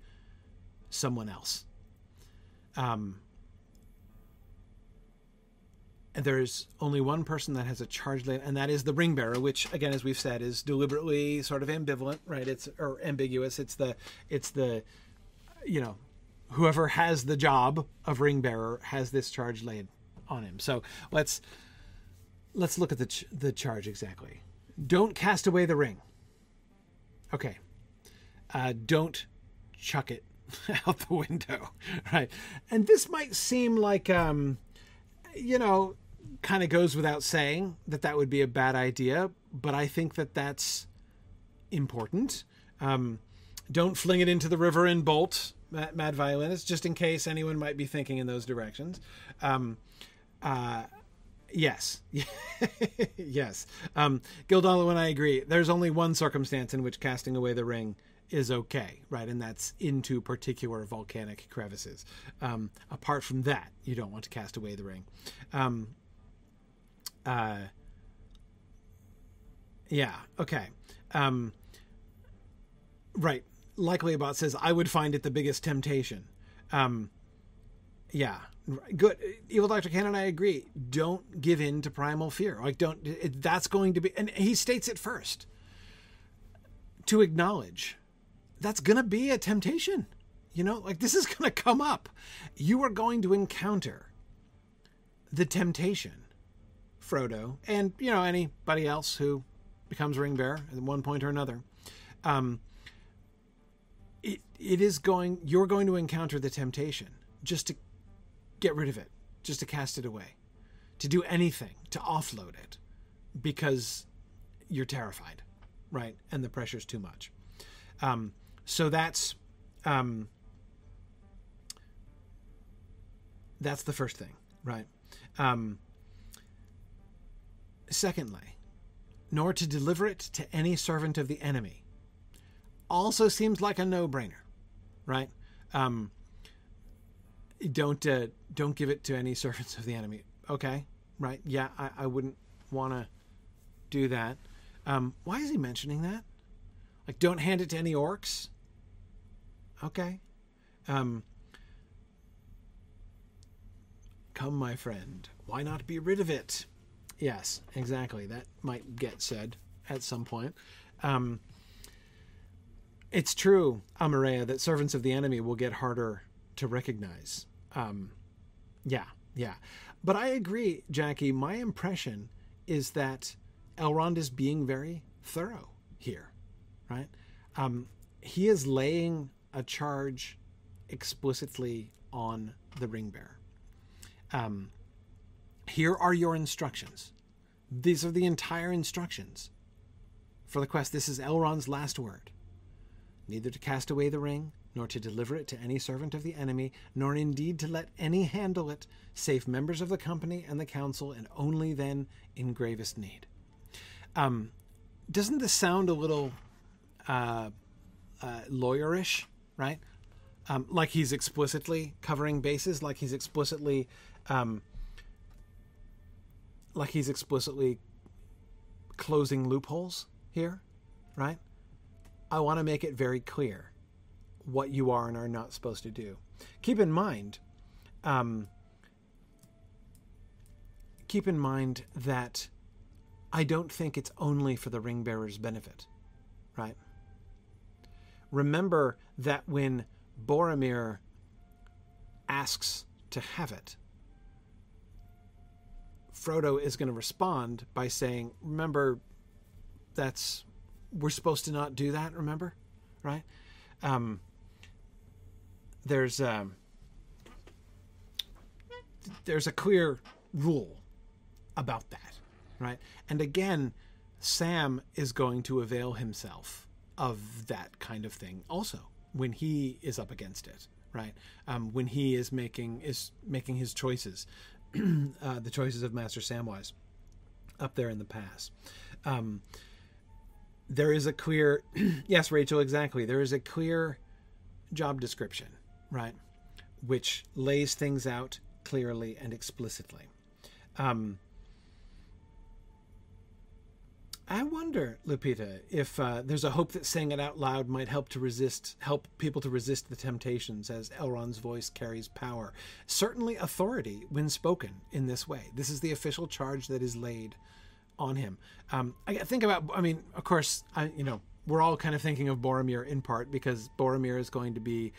someone else. And there's only one person that has a charge laid, and that is the ring bearer, which, again, as we've said, is deliberately sort of ambivalent, right? Or ambiguous. It's the, you know, whoever has the job of ring bearer has this charge laid on him. So let's look at the charge exactly. Don't cast away the ring. Okay. Don't chuck it out the window, right? And this might seem like, you know, kind of goes without saying that would be a bad idea, but I think that's important. Don't fling it into the river and bolt, Mad Violinist, just in case anyone might be thinking in those directions. Yes. Yes. Gildala and I agree. There's only one circumstance in which casting away the ring is okay, right? And that's into particular volcanic crevices. Apart from that, you don't want to cast away the ring. Yeah, okay. Right. Likelyabot says, I would find it the biggest temptation. Yeah, good. Evil Dr. Ken and I agree. Don't give in to primal fear. Like, that's going to be, and he states it first, to acknowledge that's going to be a temptation. You know, like, this is going to come up. You are going to encounter the temptation, Frodo, and, you know, anybody else who becomes ring bearer at one point or another. You're going to encounter the temptation just to get rid of it, just to cast it away, to do anything, to offload it, because you're terrified, right? And the pressure's too much. So that's the first thing, right? Secondly, nor to deliver it to any servant of the enemy. Also seems like a no-brainer, right? Don't give it to any servants of the enemy. Okay, right? Yeah, I wouldn't want to do that. Why is he mentioning that? Like, don't hand it to any orcs. Okay. Come, my friend. Why not be rid of it? Yes, exactly. That might get said at some point. It's true, Amareya, that servants of the enemy will get harder to recognize. Yeah. But I agree, Jackie. My impression is that Elrond is being very thorough here, right? He is laying a charge explicitly on the ring bearer. Here are your instructions. These are the entire instructions for the quest. This is Elrond's last word. Neither to cast away the ring, nor to deliver it to any servant of the enemy, nor indeed to let any handle it, save members of the company and the council, and only then in gravest need. Doesn't this sound a little lawyerish, right? Like he's explicitly covering bases, like he's explicitly closing loopholes here, right? I want to make it very clear what you are and are not supposed to do. Keep in mind, that I don't think it's only for the ring bearer's benefit, right? Remember that when Boromir asks to have it, Frodo is going to respond by saying, remember, we're supposed to not do that, remember? Right? There's a clear rule about that, right? And again, Sam is going to avail himself of that kind of thing also when he is up against it, right? When he is making his choices, the choices of Master Samwise up there in the pass. There is a clear, yes, Rachel, exactly. There is a clear job description, right? Which lays things out clearly and explicitly. I wonder, Lupita, if there's a hope that saying it out loud might help to help people to resist the temptations, as Elrond's voice carries power. Certainly authority when spoken in this way. This is the official charge that is laid on him. I think about, I mean, of course, you know, we're all kind of thinking of Boromir in part because Boromir is going to be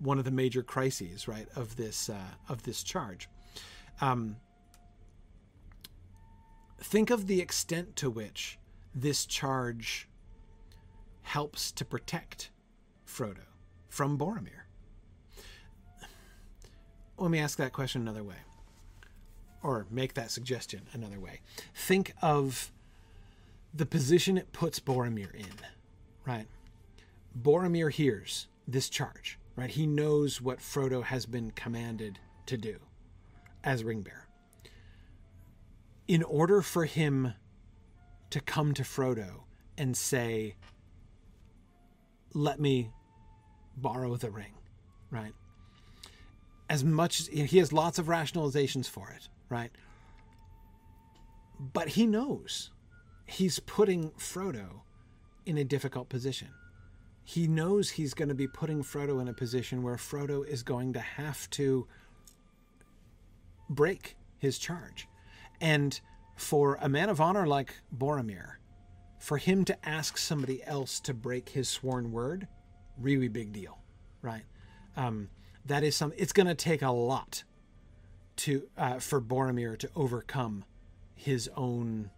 one of the major crises, right, of this charge. Think of the extent to which this charge helps to protect Frodo from Boromir. Let me ask that question another way, or make that suggestion another way. Think of the position it puts Boromir in, right? Boromir hears this charge, right? He knows what Frodo has been commanded to do as Ringbearer. In order for him to come to Frodo and say, let me borrow the ring, right? As much as he has lots of rationalizations for it, right? But he knows he's putting Frodo in a difficult position. He knows he's going to be putting Frodo in a position where Frodo is going to have to break his charge. And for a man of honor like Boromir, for him to ask somebody else to break his sworn word, really big deal, right? That is something. It's going to take a lot to for Boromir to overcome his own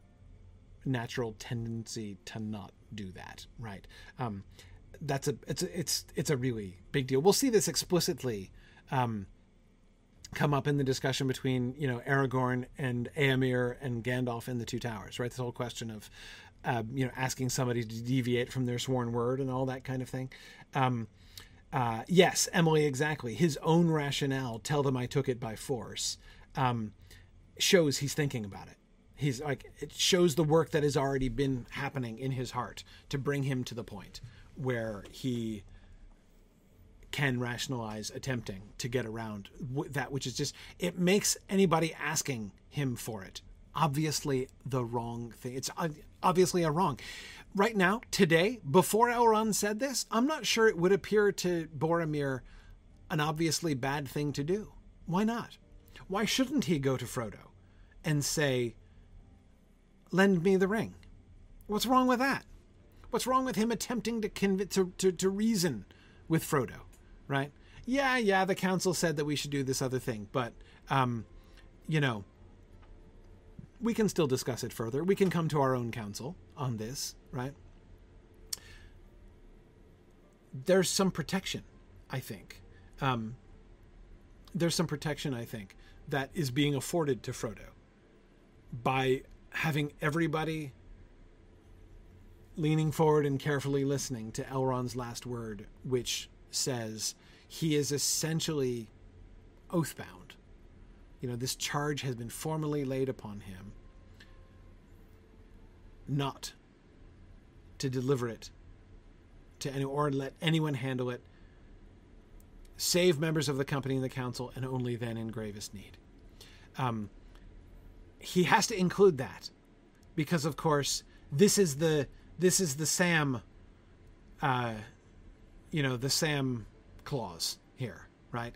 natural tendency to not do that, right? That's it's a really big deal. We'll see this explicitly come up in the discussion between, you know, Aragorn and Éomer and Gandalf in the Two Towers, right? This whole question of, you know, asking somebody to deviate from their sworn word and all that kind of thing. Yes, Emily, exactly. His own rationale, tell them I took it by force, shows he's thinking about it. He's like, it shows the work that has already been happening in his heart to bring him to the point where he can rationalize attempting to get around that, which is just, it makes anybody asking him for it obviously the wrong thing. It's obviously a wrong. Right now, today, before Elrond said this, I'm not sure it would appear to Boromir an obviously bad thing to do. Why not? Why shouldn't he go to Frodo and say, lend me the ring? What's wrong with that? What's wrong with him attempting to convince, to reason with Frodo? Right? Yeah, yeah, the council said that we should do this other thing, but, you know, we can still discuss it further. We can come to our own council on this, right? There's some protection, I think. There's some protection, I think, that is being afforded to Frodo by having everybody leaning forward and carefully listening to Elrond's last word, which says he is essentially oathbound. You know, this charge has been formally laid upon him not to deliver it to any or let anyone handle it, save members of the company and the council, and only then in gravest need. He has to include that because, of course, this is the Sam, the Sam clause here, right?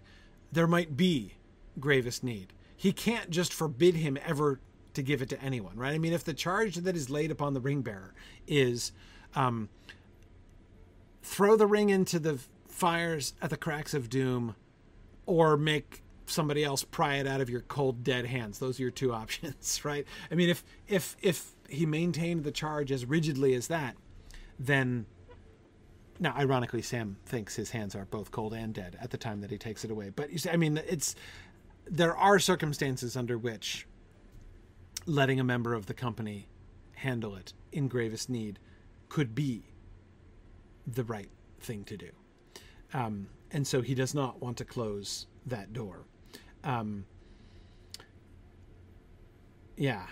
There might be gravest need. He can't just forbid him ever to give it to anyone, right? I mean, if the charge that is laid upon the ring bearer is throw the ring into the fires at the cracks of doom, or make somebody else pry it out of your cold dead hands. Those are your two options, right? I mean, if he maintained the charge as rigidly as that, then now, ironically, Sam thinks his hands are both cold and dead at the time that he takes it away. But you see, I mean, there are circumstances under which letting a member of the company handle it in gravest need could be the right thing to do. And so he does not want to close that door. Yeah.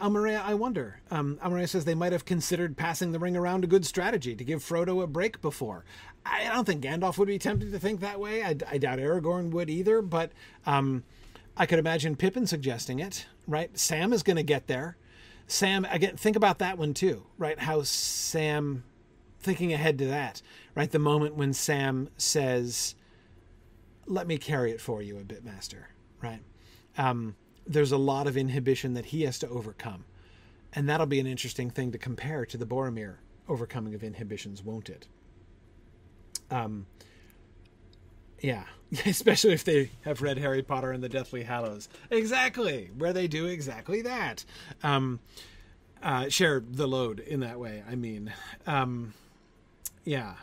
Amaria, I wonder. Amaria says they might have considered passing the ring around a good strategy to give Frodo a break before. I don't think Gandalf would be tempted to think that way. I doubt Aragorn would either, but I could imagine Pippin suggesting it, right? Sam is going to get there. Sam, again, think about that one too, right? How Sam, thinking ahead to that, right? The moment when Sam says, let me carry it for you a bit, master, right? There's a lot of inhibition that he has to overcome. And that'll be an interesting thing to compare to the Boromir overcoming of inhibitions, won't it? Yeah, especially if they have read Harry Potter and the Deathly Hallows. Exactly, where they do exactly that. Share the load in that way, I mean. Yeah.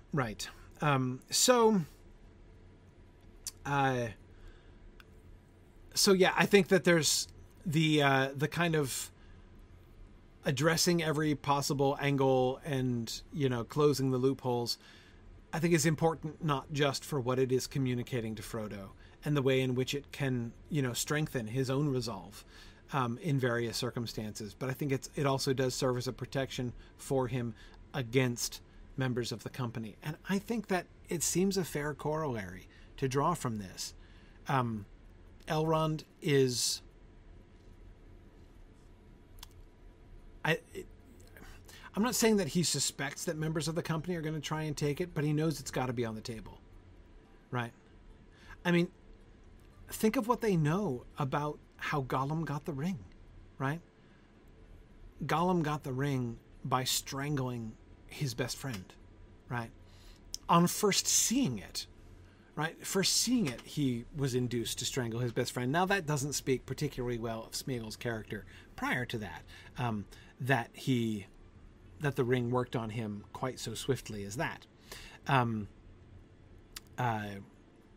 Right. So yeah, I think that there's the kind of addressing every possible angle and, closing the loopholes, I think is important, not just for what it is communicating to Frodo and the way in which it can, strengthen his own resolve, in various circumstances. But I think it also does serve as a protection for him against members of the company. And I think that it seems a fair corollary to draw from this. Elrond is... I'm not saying that he suspects that members of the company are going to try and take it, but he knows it's got to be on the table, right? I mean, think of what they know about how Gollum got the ring, right? Gollum got the ring by strangling his best friend, right? On first seeing it, right? First seeing it, he was induced to strangle his best friend. Now, that doesn't speak particularly well of Sméagol's character prior to that, that the ring worked on him quite so swiftly as that.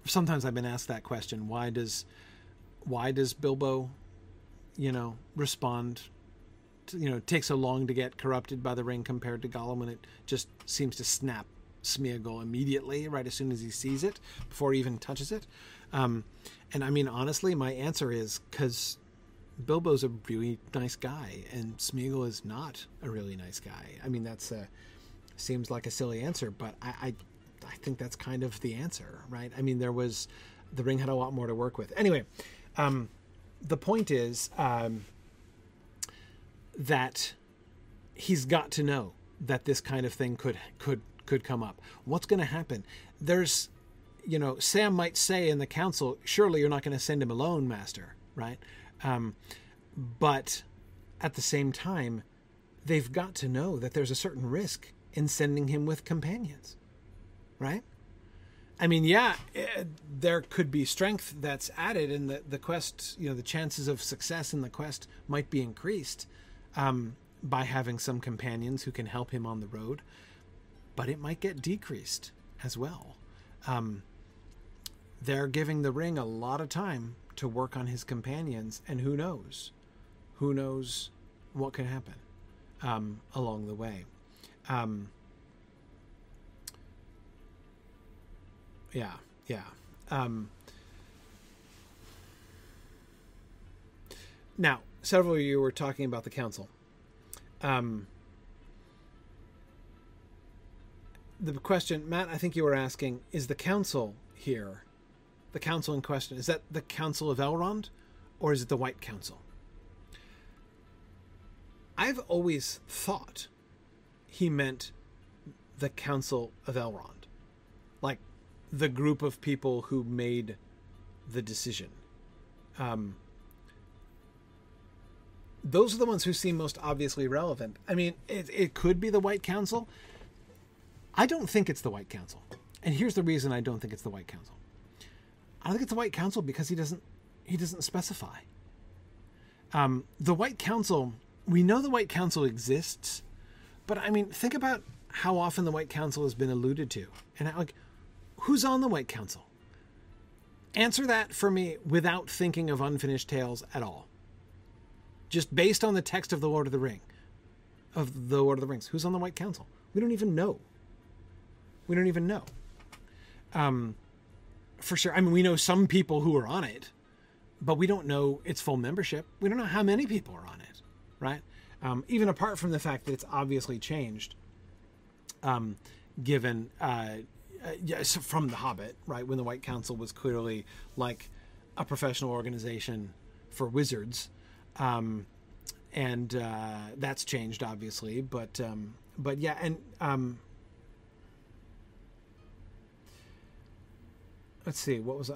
Sometimes I've been asked that question, why does Bilbo, respond, takes so long to get corrupted by the ring compared to Gollum, when it just seems to snap Sméagol immediately, right as soon as he sees it, before he even touches it. And I mean, honestly, my answer is because Bilbo's a really nice guy and Sméagol is not a really nice guy. I mean, seems like a silly answer, but I think that's kind of the answer, right? I mean, the ring had a lot more to work with. Anyway, the point is that he's got to know that this kind of thing could come up. What's going to happen? There's, Sam might say in the council, surely you're not going to send him alone, master, right? But at the same time, they've got to know that there's a certain risk in sending him with companions, right? I mean, yeah, there could be strength that's added and the quest, the chances of success in the quest might be increased by having some companions who can help him on the road, but it might get decreased as well. They're giving the ring a lot of time to work on his companions, and who knows what could happen. along the way. Now, several of you were talking about the council. The question, Matt, I think you were asking, is the council here, the council in question, is that the Council of Elrond, or is it the White Council? I've always thought he meant the Council of Elrond, like the group of people who made the decision. Those are the ones who seem most obviously relevant. I mean, it could be the White Council. I don't think it's the White Council. And here's the reason I don't think it's the White Council. I don't think it's the White Council because he doesn't specify. The White Council, we know the White Council exists, but I mean, think about how often the White Council has been alluded to. And like, who's on the White Council? Answer that for me without thinking of Unfinished Tales at all. Just based on the text of the Lord of the Ring, of the Lord of the Rings, who's on the White Council? We don't even know. We don't even know, for sure. I mean, we know some people who are on it, but we don't know its full membership. We don't know how many people are on it, right? Even apart from the fact that it's obviously changed, given yes, from The Hobbit, right? When the White Council was clearly like a professional organization for wizards. And that's changed obviously, but yeah. And, let's see, what was,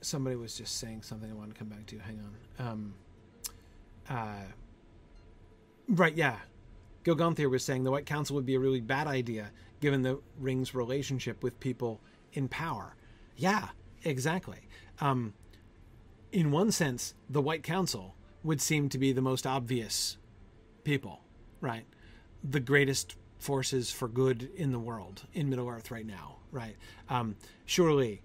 somebody was just saying something I wanted to come back to. Hang on. Right. Yeah. Gilganthir was saying the White Council would be a really bad idea given the Ring's relationship with people in power. Yeah, exactly. In one sense, the White Council would seem to be the most obvious people, right? The greatest forces for good in the world, in Middle-earth right now, right? Surely,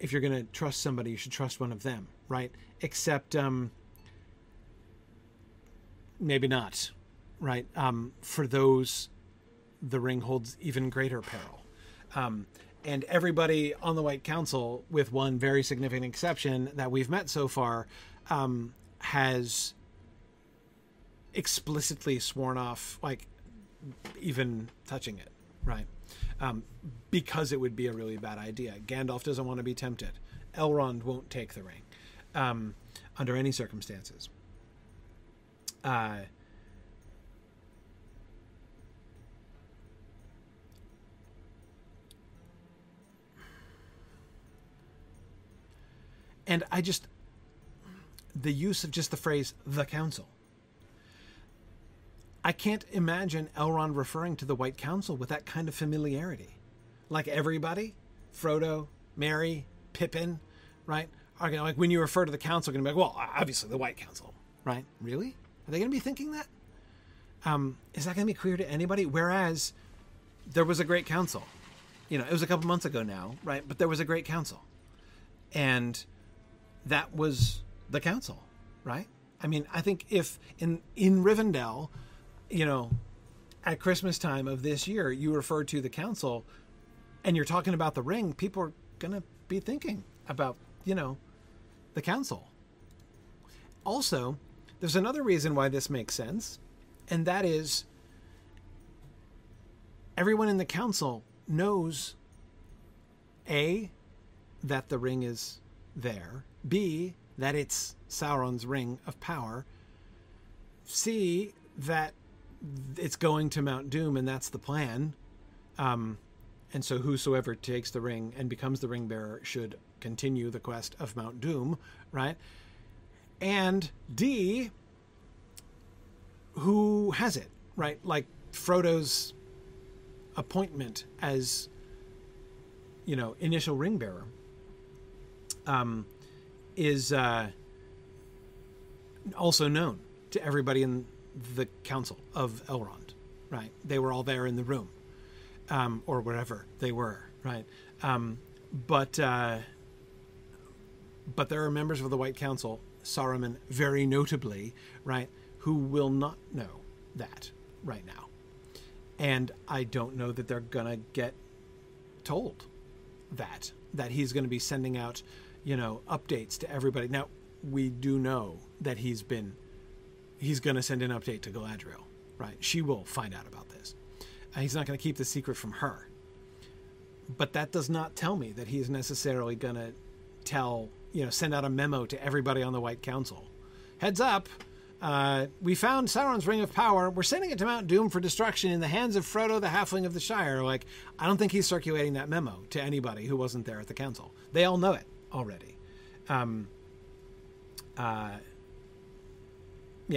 if you're going to trust somebody, you should trust one of them, right? Except maybe not, right? For those, the Ring holds even greater peril. And everybody on the White Council, with one very significant exception that we've met so far, has explicitly sworn off, like, even touching it, right? Because it would be a really bad idea. Gandalf doesn't want to be tempted. Elrond won't take the ring under any circumstances. And I just, the use of just the phrase, the council. I can't imagine Elrond referring to the White Council with that kind of familiarity. Like everybody, Frodo, Merry, Pippin, right? Are gonna, like when you refer to the council, going to be like, well, obviously the White Council, right? Really? Are they going to be thinking that? Is that going to be clear to anybody? Whereas there was a great council. You know, it was a couple months ago now, right? But there was a great council. And that was the council, right? I mean, I think if in Rivendell, you know, at Christmas time of this year, you refer to the council and you're talking about the Ring, people are going to be thinking about, you know, the council. Also, there's another reason why this makes sense. And that is everyone in the council knows, A, that the Ring is there, B, that it's Sauron's Ring of Power, C, that it's going to Mount Doom and that's the plan, and so whosoever takes the ring and becomes the ring bearer should continue the quest of Mount Doom, right? And D, who has it, right? Like Frodo's appointment as, you know, initial ring bearer is also known to everybody in the Council of Elrond, right? They were all there in the room, or wherever they were, right? But there are members of the White Council, Saruman very notably, right, who will not know that right now. And I don't know that they're going to get told that, that he's going to be sending out, you know, updates to everybody. Now, we do know that he's going to send an update to Galadriel, right? She will find out about this. He's not going to keep the secret from her. But that does not tell me that he's necessarily going to tell, you know, send out a memo to everybody on the White Council. Heads up, we found Sauron's Ring of Power. We're sending it to Mount Doom for destruction in the hands of Frodo, the halfling of the Shire. Like, I don't think he's circulating that memo to anybody who wasn't there at the council. They all know it already.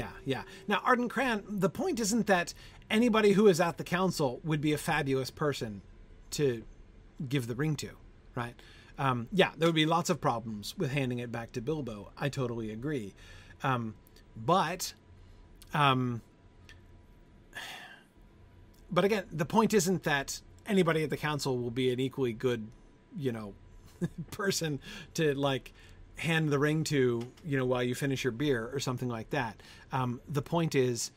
Yeah. Now, Arden Cran, the point isn't that anybody who is at the council would be a fabulous person to give the ring to, right? Yeah, there would be lots of problems with handing it back to Bilbo. I totally agree. But again, the point isn't that anybody at the council will be an equally good, you know, person to, like, hand the ring to, you know, while you finish your beer or something like that. The point is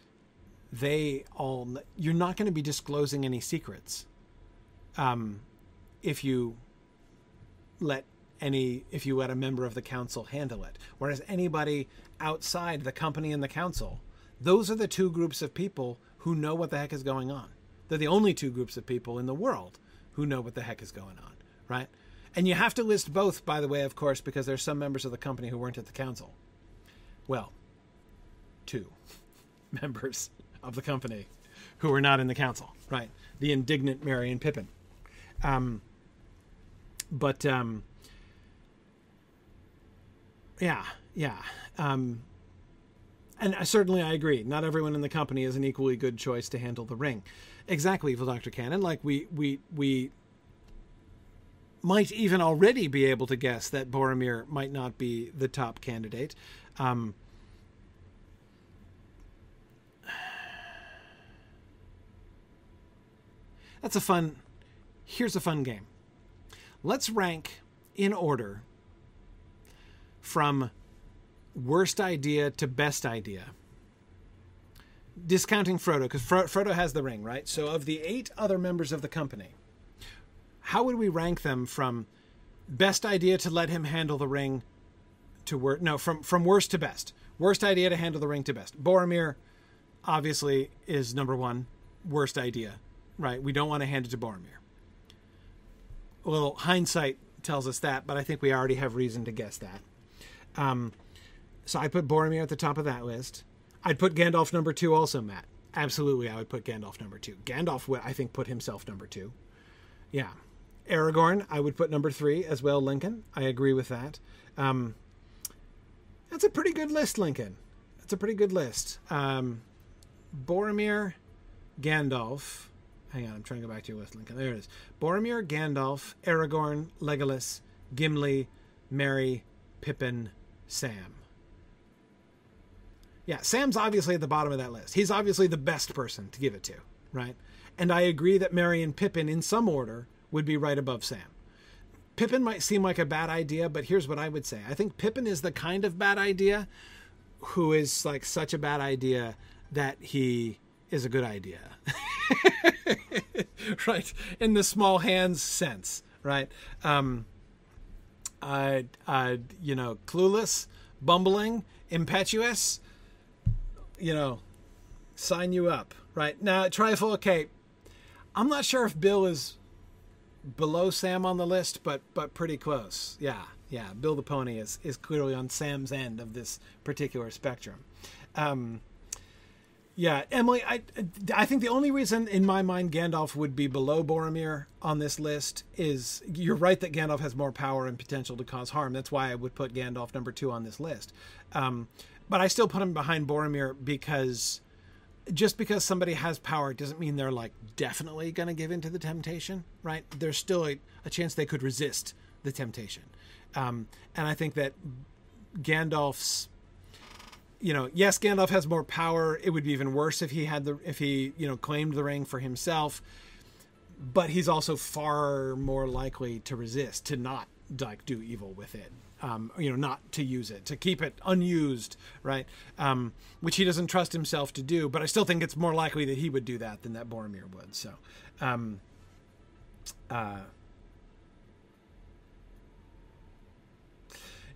you're not going to be disclosing any secrets. If you let a member of the council handle it, whereas anybody outside the company and the council, those are the two groups of people who know what the heck is going on. They're the only two groups of people in the world who know what the heck is going on, right? And you have to list both, by the way, of course, because there's some members of the company who weren't at the council. Well, two members of the company who were not in the council, right? The indignant Merry and Pippin. And certainly I agree. Not everyone in the company is an equally good choice to handle the ring. Exactly, Evil Dr. Cannon. Like, we might even already be able to guess that Boromir might not be the top candidate. Here's a fun game. Let's rank in order from worst idea to best idea, discounting Frodo, because Frodo has the ring, right? So of the 8 other members of the company, how would we rank them from best idea to let him handle the ring to worst? No, from worst to best. Worst idea to handle the ring to best. Boromir, obviously, is number 1. Worst idea, right? We don't want to hand it to Boromir. Well, hindsight tells us that, but I think we already have reason to guess that. So I put Boromir at the top of that list. I'd put Gandalf number 2 also, Matt. Absolutely, I would put Gandalf number 2. Gandalf would, I think, put himself number 2. Yeah. Aragorn, I would put number 3 as well, Lincoln. I agree with that. That's a pretty good list, Lincoln. That's a pretty good list. Boromir, Gandalf. Hang on, I'm trying to go back to your list, Lincoln. There it is. Boromir, Gandalf, Aragorn, Legolas, Gimli, Merry, Pippin, Sam. Yeah, Sam's obviously at the bottom of that list. He's obviously the best person to give it to, right? And I agree that Merry and Pippin, in some order, would be right above Sam. Pippin might seem like a bad idea, but here's what I would say. I think Pippin is the kind of bad idea who is, like, such a bad idea that he is a good idea. Right? In the small hands sense, right? You know, clueless, bumbling, impetuous, you know, sign you up, right? Now, Trifle, okay, I'm not sure if Bill is below Sam on the list, but pretty close. Yeah. Bill the Pony is clearly on Sam's end of this particular spectrum. Yeah, Emily, I think the only reason in my mind Gandalf would be below Boromir on this list is you're right that Gandalf has more power and potential to cause harm. That's why I would put Gandalf number 2 on this list. But I still put him behind Boromir because just because somebody has power doesn't mean they're, like, definitely going to give in to the temptation, right? There's still a chance they could resist the temptation. And I think that Gandalf's, you know, yes, Gandalf has more power. It would be even worse if he had if he claimed the ring for himself, but he's also far more likely to resist, to not like do evil with it, you know, not to use it, to keep it unused, right? Which he doesn't trust himself to do, but I still think it's more likely that he would do that than that Boromir would. So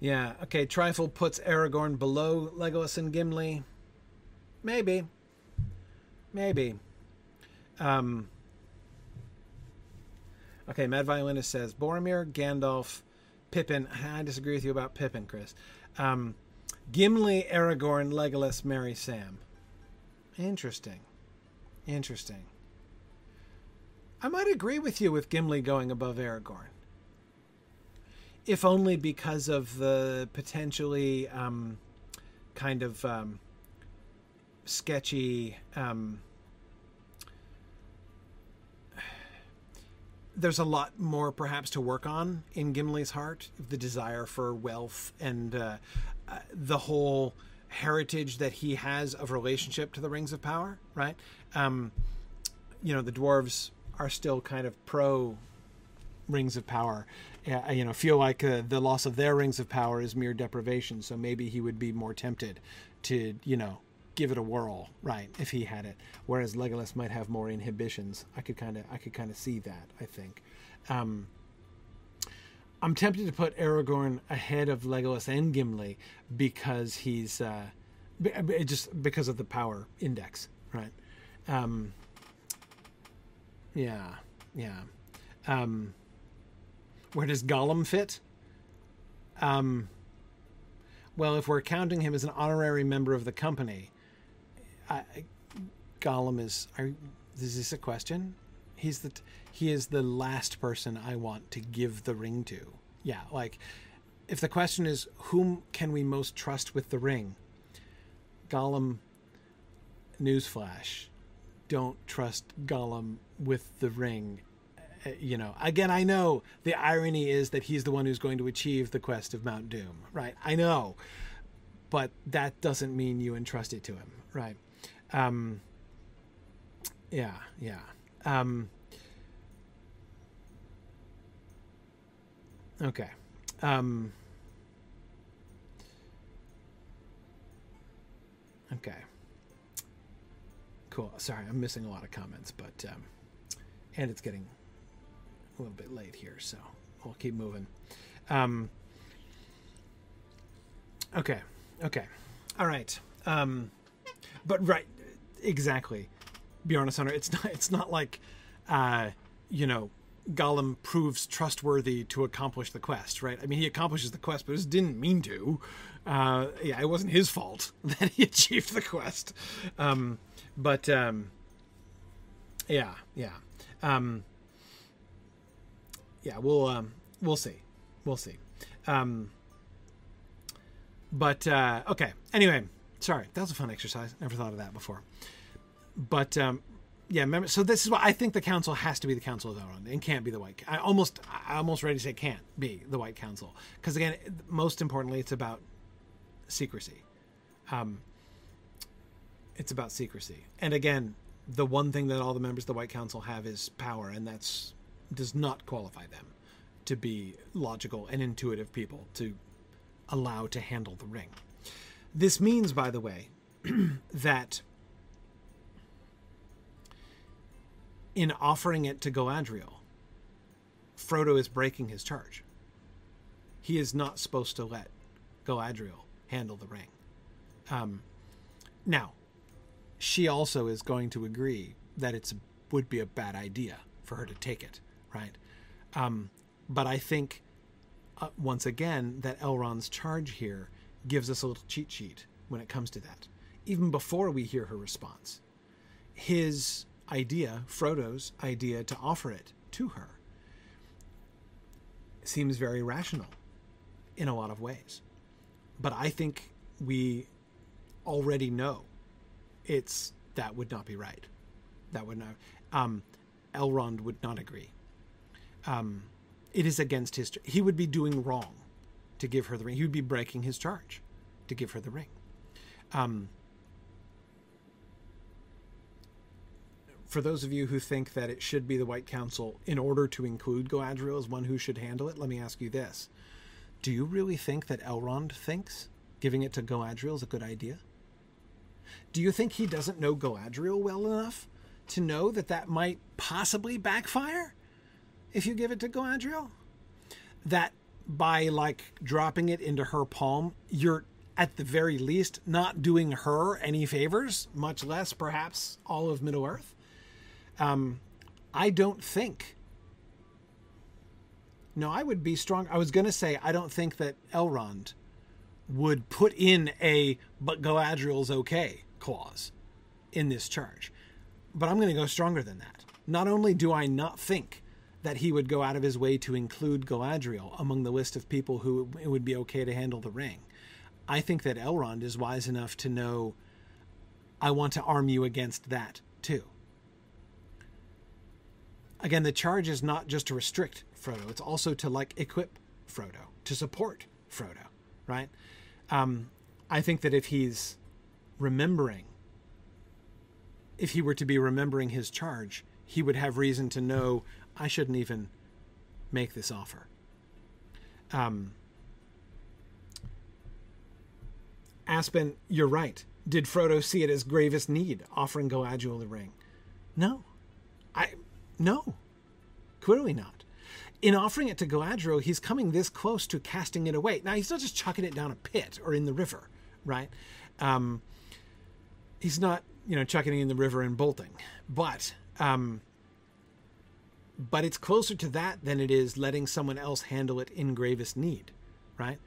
yeah, okay, Trifle puts Aragorn below Legolas and Gimli. Maybe. Maybe. Okay, Mad Violinist says, Boromir, Gandalf, Pippin. I disagree with you about Pippin, Chris. Gimli, Aragorn, Legolas, Merry, Sam. Interesting. Interesting. I might agree with you with Gimli going above Aragorn. If only because of the potentially kind of sketchy... there's a lot more perhaps to work on in Gimli's heart, the desire for wealth and the whole heritage that he has of relationship to the Rings of Power, right? You know, the dwarves are still kind of pro Rings of Power, you know, feel like the loss of their Rings of Power is mere deprivation. So maybe he would be more tempted to, you know, give it a whirl, right, if he had it, whereas Legolas might have more inhibitions. I could kind of see that, I think. I'm tempted to put Aragorn ahead of Legolas and Gimli because he's just because of the power index, right? Where does Gollum fit? Well, if we're counting him as an honorary member of the company, Gollum is. Is this a question? He is the last person I want to give the ring to. Yeah, like if the question is whom can we most trust with the ring, Gollum. Newsflash, don't trust Gollum with the ring. You know, again, I know the irony is that he's the one who's going to achieve the quest of Mount Doom, right? I know, but that doesn't mean you entrust it to him, right? Okay. Okay. Cool. Sorry, I'm missing a lot of comments, but and it's getting a little bit late here, so we'll keep moving. Okay. All right. But right, exactly. Bjorn Sonner, it's not like, you know, Gollum proves trustworthy to accomplish the quest, right? I mean, he accomplishes the quest, but it didn't mean to. Yeah, it wasn't his fault that he achieved the quest. We'll see. We'll see. Okay. Anyway, sorry. That was a fun exercise. Never thought of that before. But, yeah, remember, so this is why I think the council has to be the Council of Elrond and can't be the White. I almost ready to say can't be the White Council. Because, again, most importantly, it's about secrecy. It's about secrecy. And, again, the one thing that all the members of the White Council have is power, and that's... does not qualify them to be logical and intuitive people to allow to handle the ring. This means, by the way, that in offering it to Galadriel, Frodo is breaking his charge. He is not supposed to let Galadriel handle the ring. Now, she also is going to agree that it would be a bad idea for her to take it. Right. But I think, once again, that Elrond's charge here gives us a little cheat sheet when it comes to that. Even before we hear her response, his idea, Frodo's idea to offer it to her, seems very rational in a lot of ways. But I think we already know that would not be right. That would not... Elrond would not agree. It is against his... He would be doing wrong to give her the ring. He would be breaking his charge to give her the ring. for those of you who think that it should be the White Council in order to include Galadriel as one who should handle it, let me ask you this. Do you really think that Elrond thinks giving it to Galadriel is a good idea? Do you think he doesn't know Galadriel well enough to know that that might possibly backfire if you give it to Galadriel? That by, like, dropping it into her palm, you're at the very least not doing her any favors, much less perhaps all of Middle-earth? I don't think. No, I would be strong. I was going to say, I don't think that Elrond would put in a "but Galadriel's okay" clause in this charge. But I'm going to go stronger than that. Not only do I not think that he would go out of his way to include Galadriel among the list of people who it would be okay to handle the ring, I think that Elrond is wise enough to know, I want to arm you against that too. Again, the charge is not just to restrict Frodo, it's also to, like, equip Frodo, to support Frodo, right? I think that if he's remembering, if he were to be remembering his charge, he would have reason to know, I shouldn't even make this offer. Aspen, you're right. Did Frodo see it as gravest need, offering Galadriel the ring? No. No. Clearly not. In offering it to Galadriel, he's coming this close to casting it away. Now, he's not just chucking it down a pit or in the river, right? He's not, you know, chucking it in the river and bolting. But it's closer to that than it is letting someone else handle it in gravest need, right?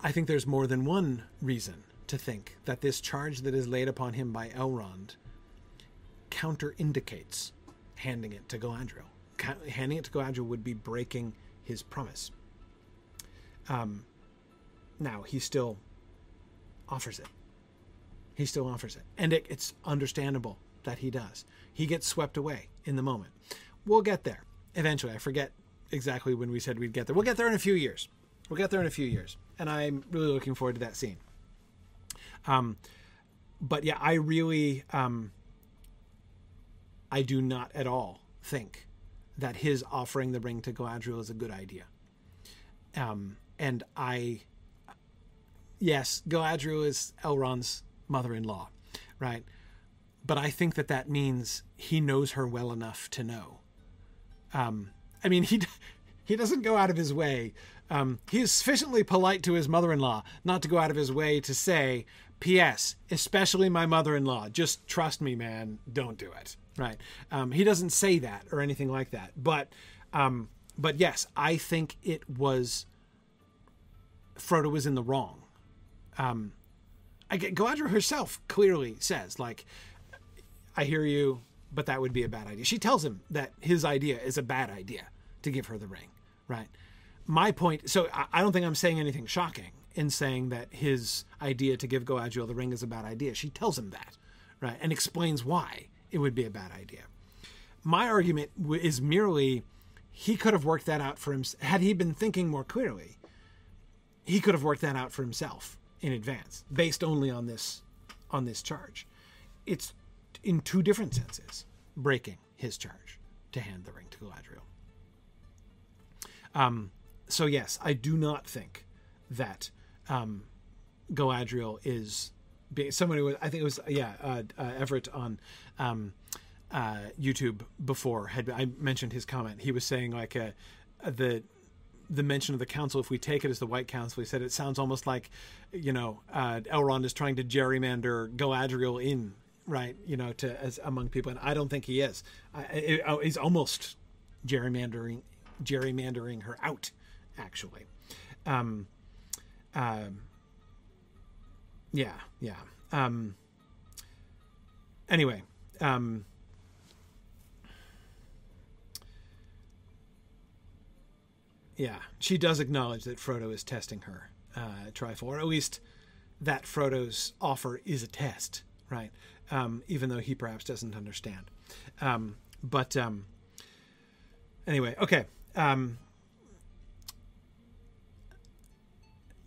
I think there's more than one reason to think that this charge that is laid upon him by Elrond counterindicates handing it to Galadriel. Handing it to Galadriel would be breaking his promise. Now, he still offers it. He still offers it. And it's understandable that he does. He gets swept away in the moment. We'll get there eventually. I forget exactly when we said we'd get there. We'll get there in a few years. We'll get there in a few years. And I'm really looking forward to that scene. But yeah, I really... I do not at all think that his offering the ring to Galadriel is a good idea. Yes, Galadriel is Elrond's mother-in-law, right? But I think that that means he knows her well enough to know. I mean, he doesn't go out of his way. He is sufficiently polite to his mother-in-law not to go out of his way to say, P.S., especially my mother-in-law, just trust me, man, don't do it. Right. He doesn't say that or anything like that. But yes, I think it was Frodo was in the wrong. Galadriel herself clearly says, like, I hear you, but that would be a bad idea. She tells him that his idea is a bad idea to give her the ring. Right. My point. So I don't think I'm saying anything shocking in saying that his idea to give Galadriel the ring is a bad idea. She tells him that. Right. And explains why it would be a bad idea. My argument is merely he could have worked that out for himself. Had he been thinking more clearly, he could have worked that out for himself in advance, based only on this charge. It's in two different senses breaking his charge to hand the ring to Galadriel. So yes, I do not think that Galadriel is... Somebody was, I think it was, yeah, Everett on YouTube before had I mentioned his comment. He was saying, like, the mention of the council, if we take it as the White Council, he said it sounds almost like, you know, Elrond is trying to gerrymander Galadriel in, right, you know, to as among people, and I don't think he is. He's almost gerrymandering her out, actually. Yeah. Anyway, yeah, she does acknowledge that Frodo is testing her a trifle, or at least that Frodo's offer is a test, right? Even though he perhaps doesn't understand. Anyway, okay.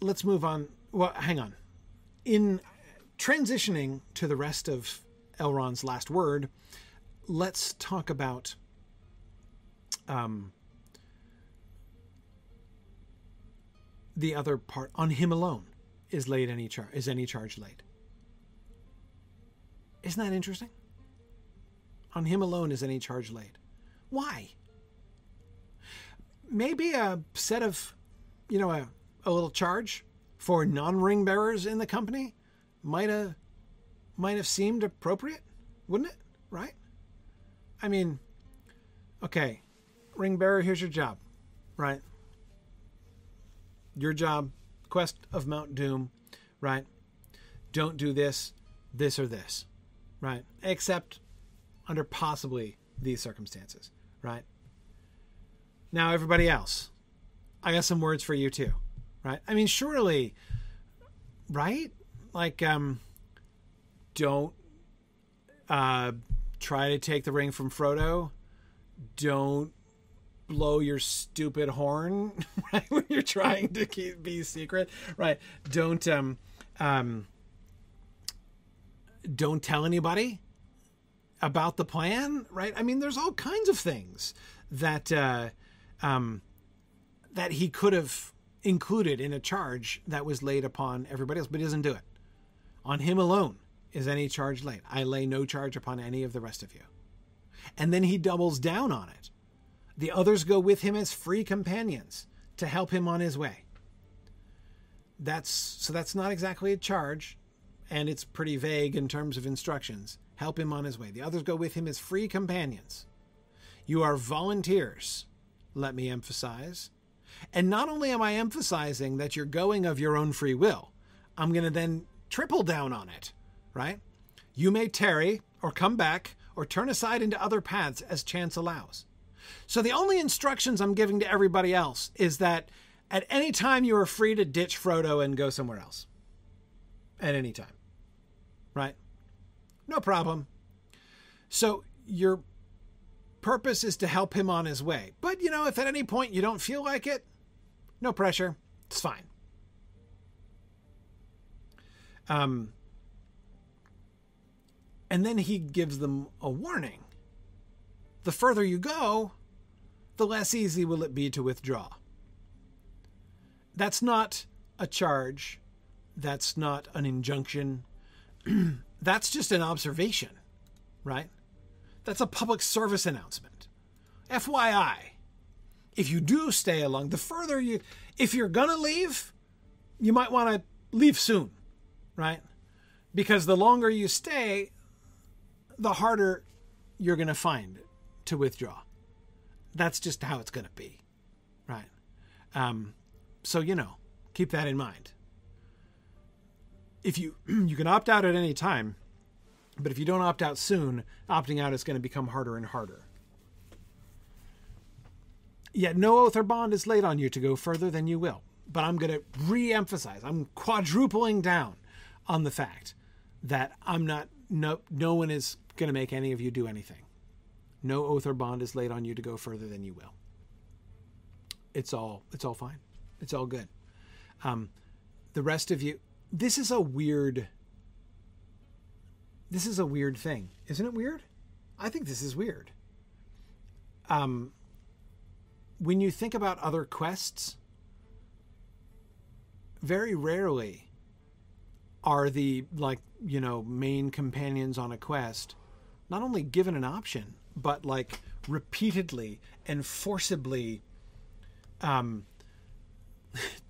Let's move on. Well, hang on. In transitioning to the rest of Elrond's last word, let's talk about the other part. On him alone is laid any charge. Is any charge laid? Isn't that interesting? On him alone is any charge laid. Why? Maybe a set of, you know, a little charge for non-ring bearers in the company might have seemed appropriate, wouldn't it? Right? I mean, okay, ring bearer, here's your job, right? Your job, quest of Mount Doom, right? Don't do this, this, or this, right? Except under possibly these circumstances, right? Now, everybody else, I got some words for you too, right? I mean, surely, right? Like, don't try to take the ring from Frodo. Don't blow your stupid horn, right, when you're trying to be secret, right? Don't tell anybody about the plan, right? I mean, there's all kinds of things that that he could have included in a charge that was laid upon everybody else, but he doesn't do it. On him alone is any charge laid. I lay no charge upon any of the rest of you. And then he doubles down on it. The others go with him as free companions to help him on his way. That's not exactly a charge, and it's pretty vague in terms of instructions. Help him on his way. The others go with him as free companions. You are volunteers, let me emphasize. And not only am I emphasizing that you're going of your own free will, I'm going to then triple down on it, right? You may tarry or come back or turn aside into other paths as chance allows. So the only instructions I'm giving to everybody else is that at any time you are free to ditch Frodo and go somewhere else. At any time, right? No problem. So you're purpose is to help him on his way. But, you know, if at any point you don't feel like it, no pressure. It's fine. And then he gives them a warning. The further you go, the less easy will it be to withdraw. That's not a charge. That's not an injunction. That's just an observation, right? That's a public service announcement. FYI, if you do stay along, the further you, if you're going to leave, you might want to leave soon, right? Because the longer you stay, the harder you're going to find to withdraw. That's just how it's going to be, right? So, you know, keep that in mind. If you can opt out at any time, but if you don't opt out soon, opting out is going to become harder and harder. Yet no oath or bond is laid on you to go further than you will. But I'm going to re-emphasize, I'm quadrupling down on the fact that I'm not, no one is going to make any of you do anything. No oath or bond is laid on you to go further than you will. It's all fine. It's all good. The rest of you, this is a weird thing. Isn't it weird? I think this is weird. When you think about other quests, very rarely are the, like, you know, main companions on a quest not only given an option, but like repeatedly and forcibly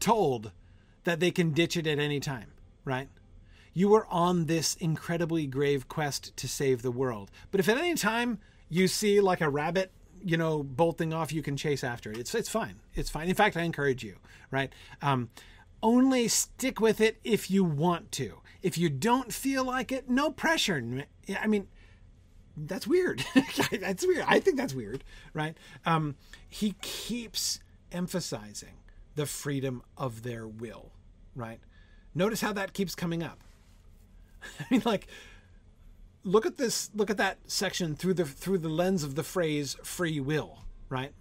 told that they can ditch it at any time, right? You were on this incredibly grave quest to save the world. But if at any time you see like a rabbit, you know, bolting off, you can chase after it. It's fine. It's fine. In fact, I encourage you, right? Only stick with it if you want to. If you don't feel like it, no pressure. I mean, that's weird. That's weird. I think that's weird, right? He keeps emphasizing the freedom of their will, right? Notice how that keeps coming up. I mean, like, look at this, look at that section through the lens of the phrase free will, right?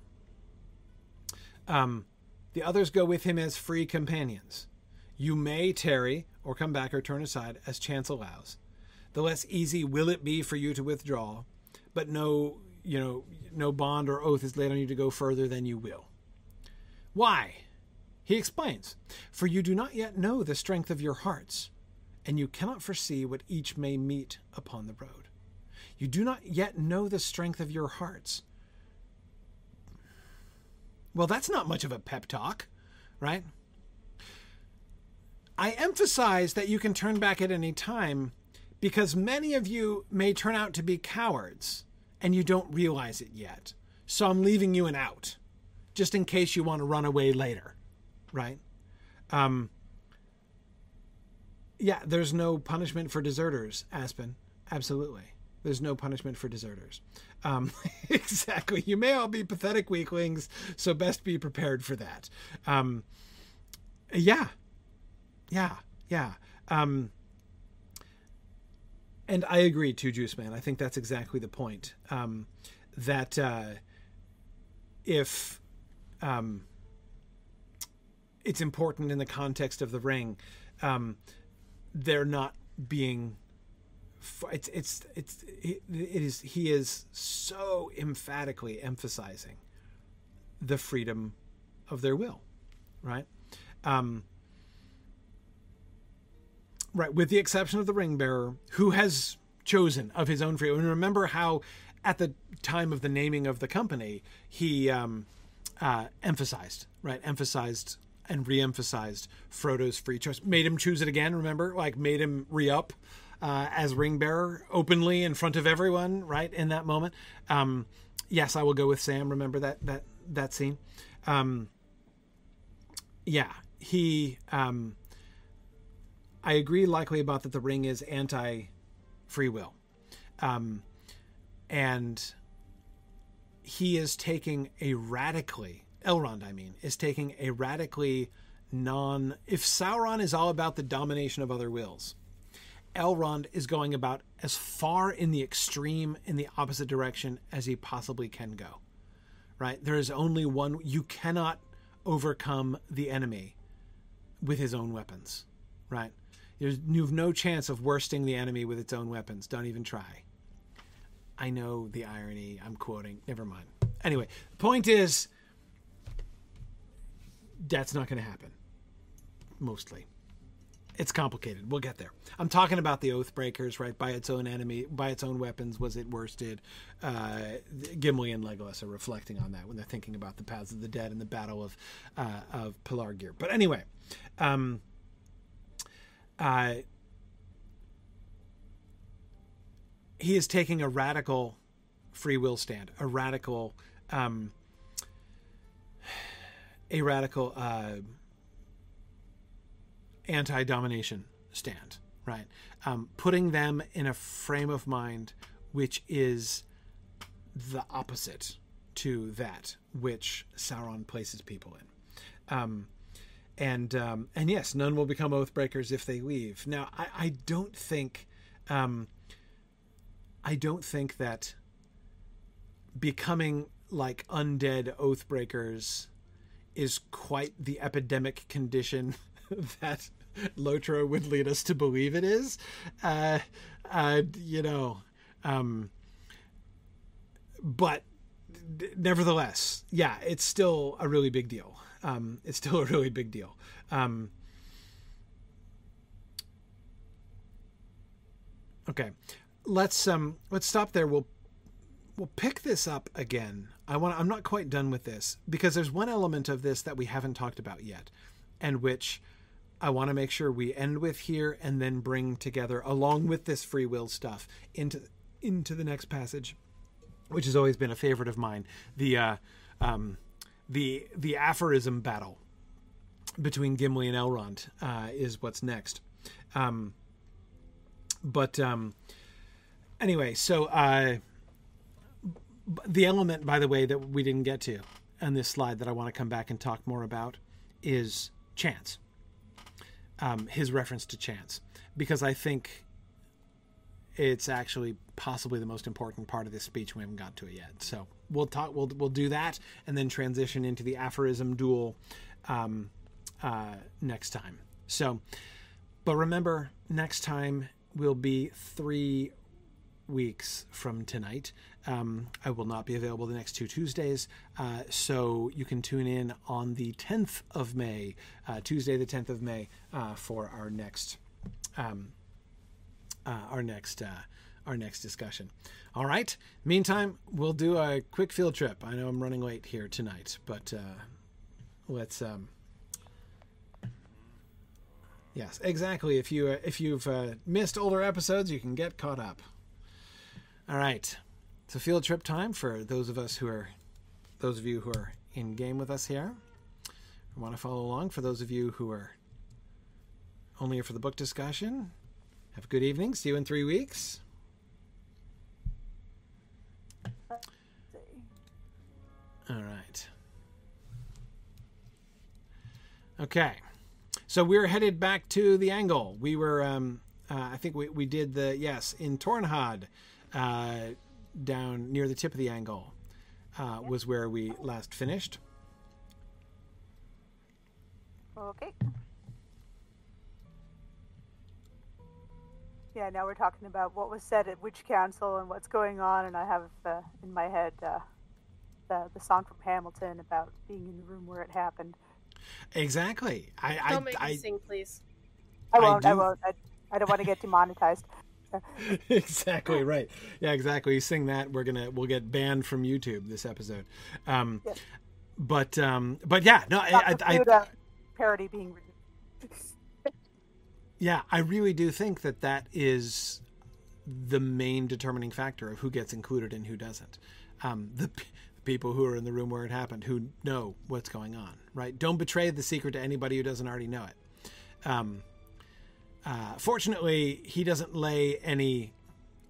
The others go with him as free companions. You may tarry or come back or turn aside as chance allows. the less easy will it be for you to withdraw, but no, you know, no bond or oath is laid on you to go further than you will. Why? He explains, for you do not yet know the strength of your hearts, and you cannot foresee what each may meet upon the road. You do not yet know the strength of your hearts. Well, that's not much of a pep talk, right? I emphasize that you can turn back at any time because many of you may turn out to be cowards and you don't realize it yet. So I'm leaving you an out just in case you want to run away later. Right? Yeah, there's no punishment for deserters, Aspen. Absolutely. There's no punishment for deserters. Exactly. You may all be pathetic weaklings, so best be prepared for that. Yeah. And I agree too, Juice Man. I think that's exactly the point. That if... it's important in the context of the ring. They're not being. It is. He is so emphatically emphasizing the freedom of their will, right? Right, with the exception of the ring bearer, who has chosen of his own free will. And remember how, at the time of the naming of the company, he emphasized. And re-emphasized Frodo's free choice. Made him choose it again, remember? Like, made him re-up as ring bearer openly in front of everyone, right, in that moment. Yes, I will go with Sam. Remember that scene? Yeah, he... I agree likely about that the ring is anti-free will. And he is taking a radically... Elrond, I mean, is taking a radically non... If Sauron is all about the domination of other wills, Elrond is going about as far in the extreme, in the opposite direction as he possibly can go, right? There is only one... You cannot overcome the enemy with his own weapons, right? You've no chance of worsting the enemy with its own weapons. Don't even try. I know the irony I'm quoting. Never mind. Anyway, the point is... That's not going to happen. Mostly. It's complicated. We'll get there. I'm talking about the Oathbreakers, right? By its own enemy, by its own weapons, was it worsted? Gimli and Legolas are reflecting on that when they're thinking about the Paths of the Dead and the Battle of Pilar Gear. But anyway, he is taking a radical free will stand, a radical... anti-domination stand, right? Putting them in a frame of mind which is the opposite to that which Sauron places people in. And yes, none will become Oathbreakers if they leave. Now, I don't think that becoming like undead Oathbreakers is quite the epidemic condition that Lotro would lead us to believe it is. But nevertheless, yeah, it's still a really big deal. Okay, let's stop there. We'll pick this up again. I'm not quite done with this because there's one element of this that we haven't talked about yet, and which I want to make sure we end with here and then bring together along with this free will stuff into the next passage, which has always been a favorite of mine. The aphorism battle between Gimli and Elrond is what's next. Anyway, so. The element, by the way, that we didn't get to on this slide that I want to come back and talk more about is chance. His reference to chance, because I think it's actually possibly the most important part of this speech. We haven't got to it yet. So we'll do that and then transition into the aphorism duel next time. So, but remember, next time will be 3 weeks from tonight. I will not be available the next 2 Tuesdays, so you can tune in on the 10th of May, Tuesday the 10th of May, for our next discussion. All right. Meantime, we'll do a quick field trip. I know I'm running late here tonight, but let's. Yes, exactly. If you've missed older episodes, you can get caught up. All right. So field trip time for those of you who are in game with us here. I want to follow along. For those of you who are only here for the book discussion, have a good evening. See you in 3 weeks. All right. Okay. So we're headed back to the Angle. We were, I think we did the, yes, in Thorenhad, down near the tip of the Angle, was where we last finished. Okay. Yeah, now we're talking about what was said at which council and what's going on, and I have in my head the song from Hamilton about being in the room where it happened. Exactly. Don't make me sing, please. I won't. I don't want to get demonetized. Exactly right. Yeah, exactly. You sing that, we'll get banned from YouTube this episode. Yes. But yeah, no, I parody being ridiculous. Yeah, I really do think that is the main determining factor of who gets included and who doesn't. The people who are in the room where it happened, who know what's going on, right? Don't betray the secret to anybody who doesn't already know it. Fortunately, he doesn't lay any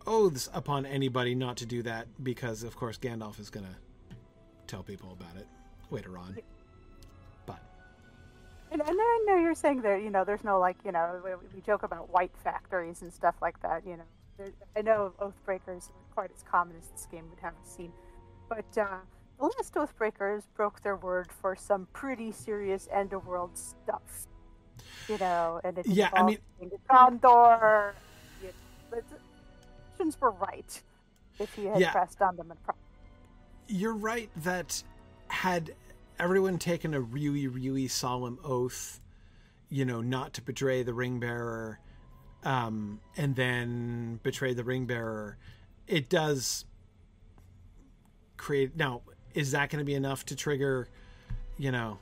oaths upon anybody not to do that, because, of course, Gandalf is going to tell people about it later on. But and I know you're saying that, you know, there's no, like, you know, we joke about white factories and stuff like that, you know. I know Oathbreakers aren't quite as common as this game would have seen. But the last Oathbreakers broke their word for some pretty serious end-of-world stuff, you know, and it involved Gondor. You know, the questions were right if he had pressed on them. You're right that had everyone taken a really, really solemn oath, you know, not to betray the ring bearer, and then betray the ring bearer, it does... create. Now, is that going to be enough to trigger, you know,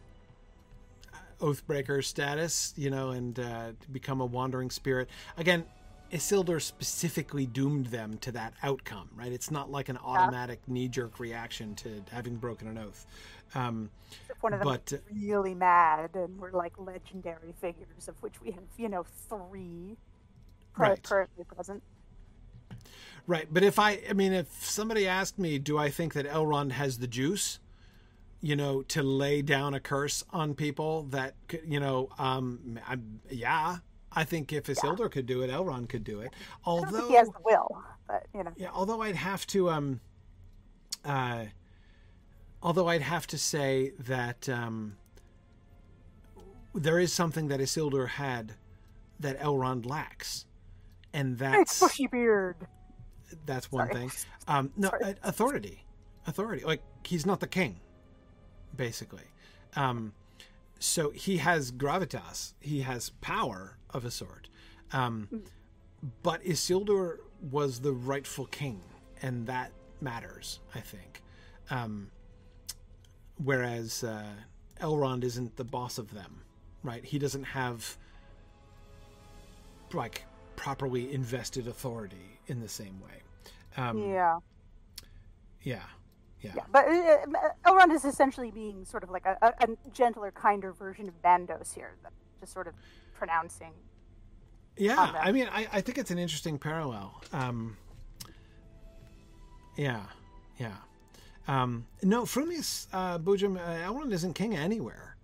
Oathbreaker status, you know, and become a wandering spirit? Again, Isildur specifically doomed them to that outcome, right? It's not like an automatic knee-jerk reaction to having broken an oath. One of them was really mad, and we're like legendary figures, of which we have, you know, 3 currently present. Right, but if somebody asked me, do I think that Elrond has the juice, you know, to lay down a curse on people that, you know, I think if Isildur could do it, Elrond could do it. Although I don't think he has the will, but you know. Yeah, although I'd have to say that there is something that Isildur had that Elrond lacks, and that's bushy beard. That's one thing. No, authority. Like, he's not the king, basically. So he has gravitas. He has power of a sort. But Isildur was the rightful king, and that matters, I think. Whereas Elrond isn't the boss of them, right? He doesn't have, like, properly invested authority in the same way. But Elrond is essentially being sort of like a gentler, kinder version of Bandos here, just sort of pronouncing. Yeah, I mean, I think it's an interesting parallel. No, Frumius Bujum, Elrond isn't king anywhere.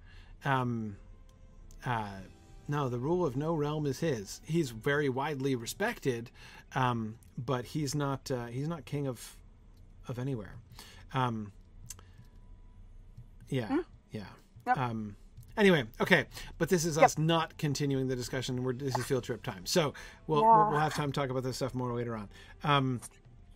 No, the rule of no realm is his. He's very widely respected, but he's not king of anywhere. Anyway, okay, but this is us not continuing the discussion. This is field trip time, so we'll have time to talk about this stuff more later on.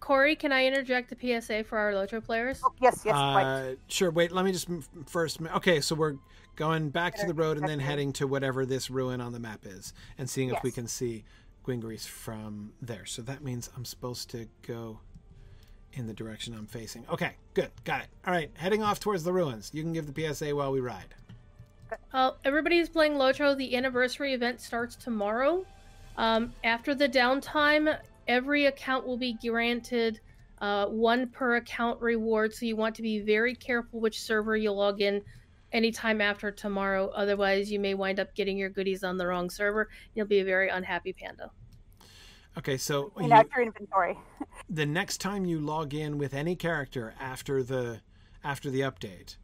Corey, can I interject a PSA for our Lotro players? Oh, yes, right. Sure. Wait, let me just first. Okay, so we're going back to the road and then heading to whatever this ruin on the map is, and seeing if we can see Gwingris from there. So that means I'm supposed to go in the direction I'm facing. Okay, good, got it. All right, heading off towards the ruins. You can give the PSA while we ride. Everybody is playing Lotro. The anniversary event starts tomorrow. After the downtime, every account will be granted one per account reward. So you want to be very careful which server you log in anytime after tomorrow. Otherwise, you may wind up getting your goodies on the wrong server. You'll be a very unhappy panda. Okay, so after inventory. The next time you log in with any character after the update,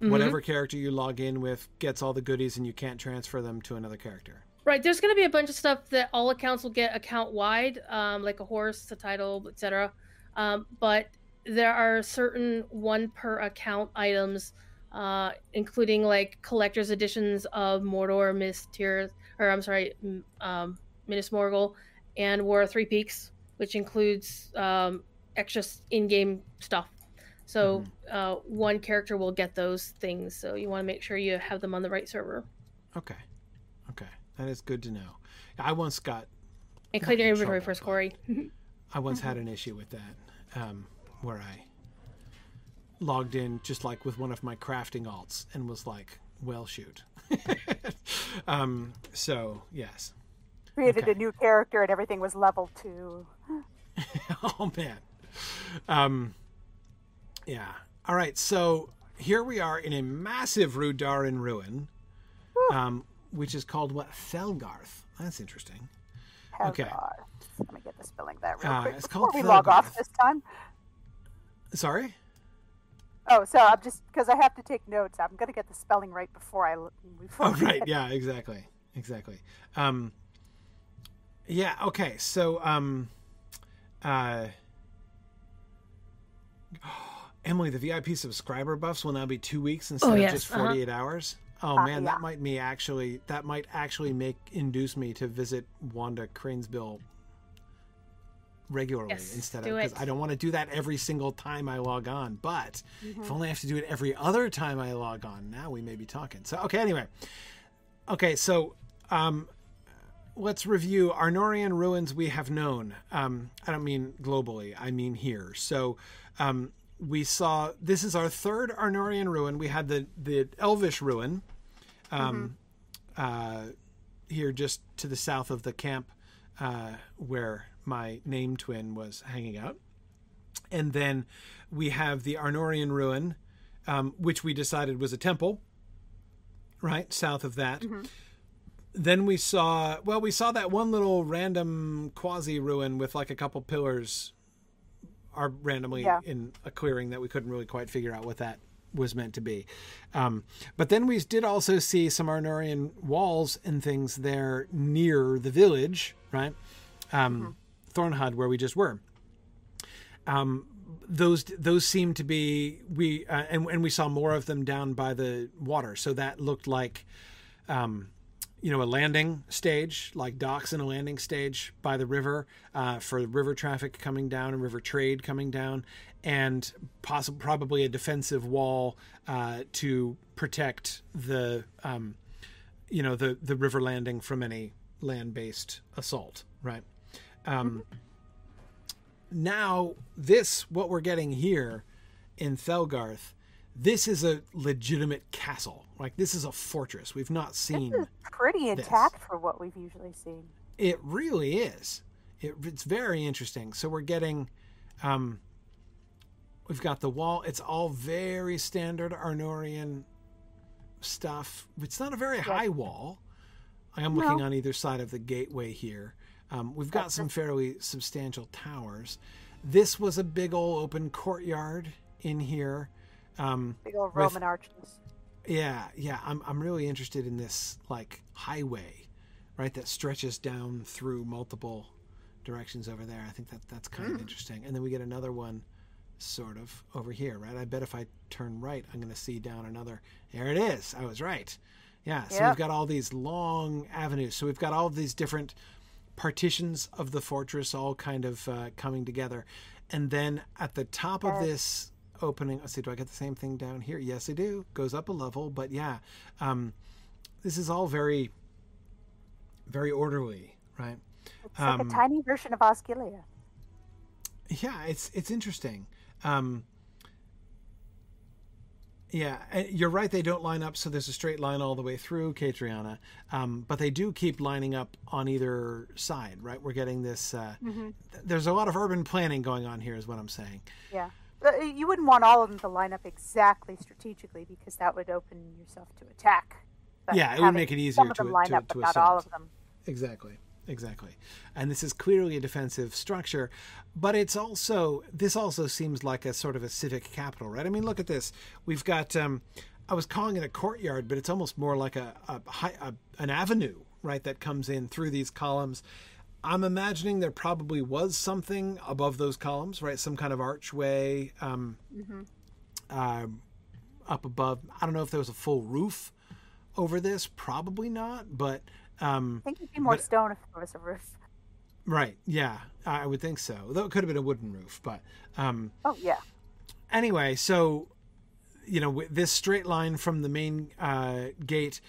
whatever character you log in with gets all the goodies and you can't transfer them to another character. Right. There's going to be a bunch of stuff that all accounts will get account-wide, like a horse, a title, etc. But there are certain one-per-account items, including like collector's editions of Mordor, Minas Tirith, or I'm sorry, Minas Morgul, and War of Three Peaks, which includes extra in-game stuff. So one character will get those things. So you want to make sure you have them on the right server. Okay. Okay. That is good to know. I once got... And clear your inventory first, Corey. I once had an issue with that, where I logged in just like with one of my crafting alts and was like, well, shoot. So, yes. Created a new character and everything was level 2. Oh, man. Yeah. All right. So here we are in a massive Rudaran ruin, which is called what? Felgarth. That's interesting. Felgarth. Okay. Let me get the spelling that real quick. It's called Felgarth. We log off this time. Sorry? Oh, so I'm just, because I have to take notes, I'm going to get the spelling right before I move forward. Oh, right. Yeah, exactly. Exactly. Yeah. Okay. So, Emily, the VIP subscriber buffs will now be 2 weeks instead of just 48 hours. Oh man, that might me actually. That might actually induce me to visit Wanda Cranesbill regularly instead of, because I don't want to do that every single time I log on. But if only I have to do it every other time I log on. Now we may be talking. So okay, anyway, okay, so let's review Arnorian ruins we have known. I don't mean globally. I mean here. So. We saw, this is our third Arnorian ruin. We had the Elvish ruin here just to the south of the camp where my name twin was hanging out. And then we have the Arnorian ruin, which we decided was a temple, right? South of that. Then we saw, well, we saw that one little random quasi ruin with like a couple pillars are randomly in a clearing that we couldn't really quite figure out what that was meant to be. But then we did also see some Arnorian walls and things there near the village, right? Thorenhad, where we just were. Those seemed to be, and we saw more of them down by the water. So that looked like, a landing stage, like docks and a landing stage by the river for river traffic coming down and river trade coming down, and probably a defensive wall to protect the, the river landing from any land-based assault, right? Now, what we're getting here in Felgarth, this is a legitimate castle. Like, this is a fortress. We've not seen this. Is pretty intact for what we've usually seen. It really is. It's very interesting. So we're getting, we've got the wall. It's all very standard Arnorian stuff. It's not a very high wall. I am looking on either side of the gateway here. We've got some fairly substantial towers. This was a big old open courtyard in here. Big old Roman arches. Yeah. I'm really interested in this like highway, right? That stretches down through multiple directions over there. I think that's kind of interesting. And then we get another one sort of over here, right? I bet if I turn right, I'm going to see down another. There it is. I was right. Yeah, so we've got all these long avenues. So we've got all of these different partitions of the fortress all kind of coming together. And then at the top of this opening, let's see, do I get the same thing down here? Yes, I do. Goes up a level, but yeah. This is all very, very orderly, right? It's like a tiny version of Osgiliath. Yeah, it's interesting. Yeah, you're right. They don't line up, so there's a straight line all the way through Catriona, but they do keep lining up on either side, right? We're getting this. There's a lot of urban planning going on here, is what I'm saying. Yeah, you wouldn't want all of them to line up exactly strategically because that would open yourself to attack. But yeah, it would make it easier to line up, but not all of them. Exactly. And this is clearly a defensive structure, but it's also, this also seems like a sort of a civic capital, right? I mean, look at this. We've got, I was calling it a courtyard, but it's almost more like an avenue, right? That comes in through these columns. I'm imagining there probably was something above those columns, right? Some kind of archway up above. I don't know if there was a full roof over this. Probably not, but... I think it'd be more stone if there was a roof. Right, yeah, I would think so. Though it could have been a wooden roof, but... oh, yeah. Anyway, so, you know, this straight line from the main gate,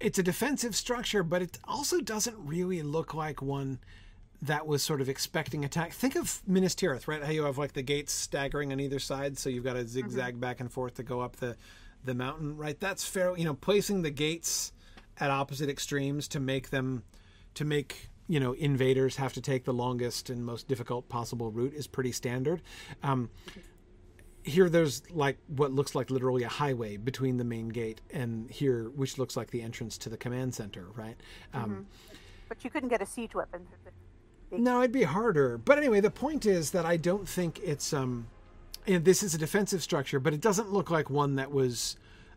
it's a defensive structure, but it also doesn't really look like one that was sort of expecting attack. Think of Minas Tirith, right? How you have, like, the gates staggering on either side, so you've got to zigzag back and forth to go up the mountain, right? That's fair. You know, placing the gates... at opposite extremes to make you know, invaders have to take the longest and most difficult possible route is pretty standard. Here there's like what looks like literally a highway between the main gate and here, which looks like the entrance to the command center, right? But you couldn't get a siege weapon. No, it'd be harder. But anyway, the point is that I don't think it's, you know, this is a defensive structure, but it doesn't look like one that was,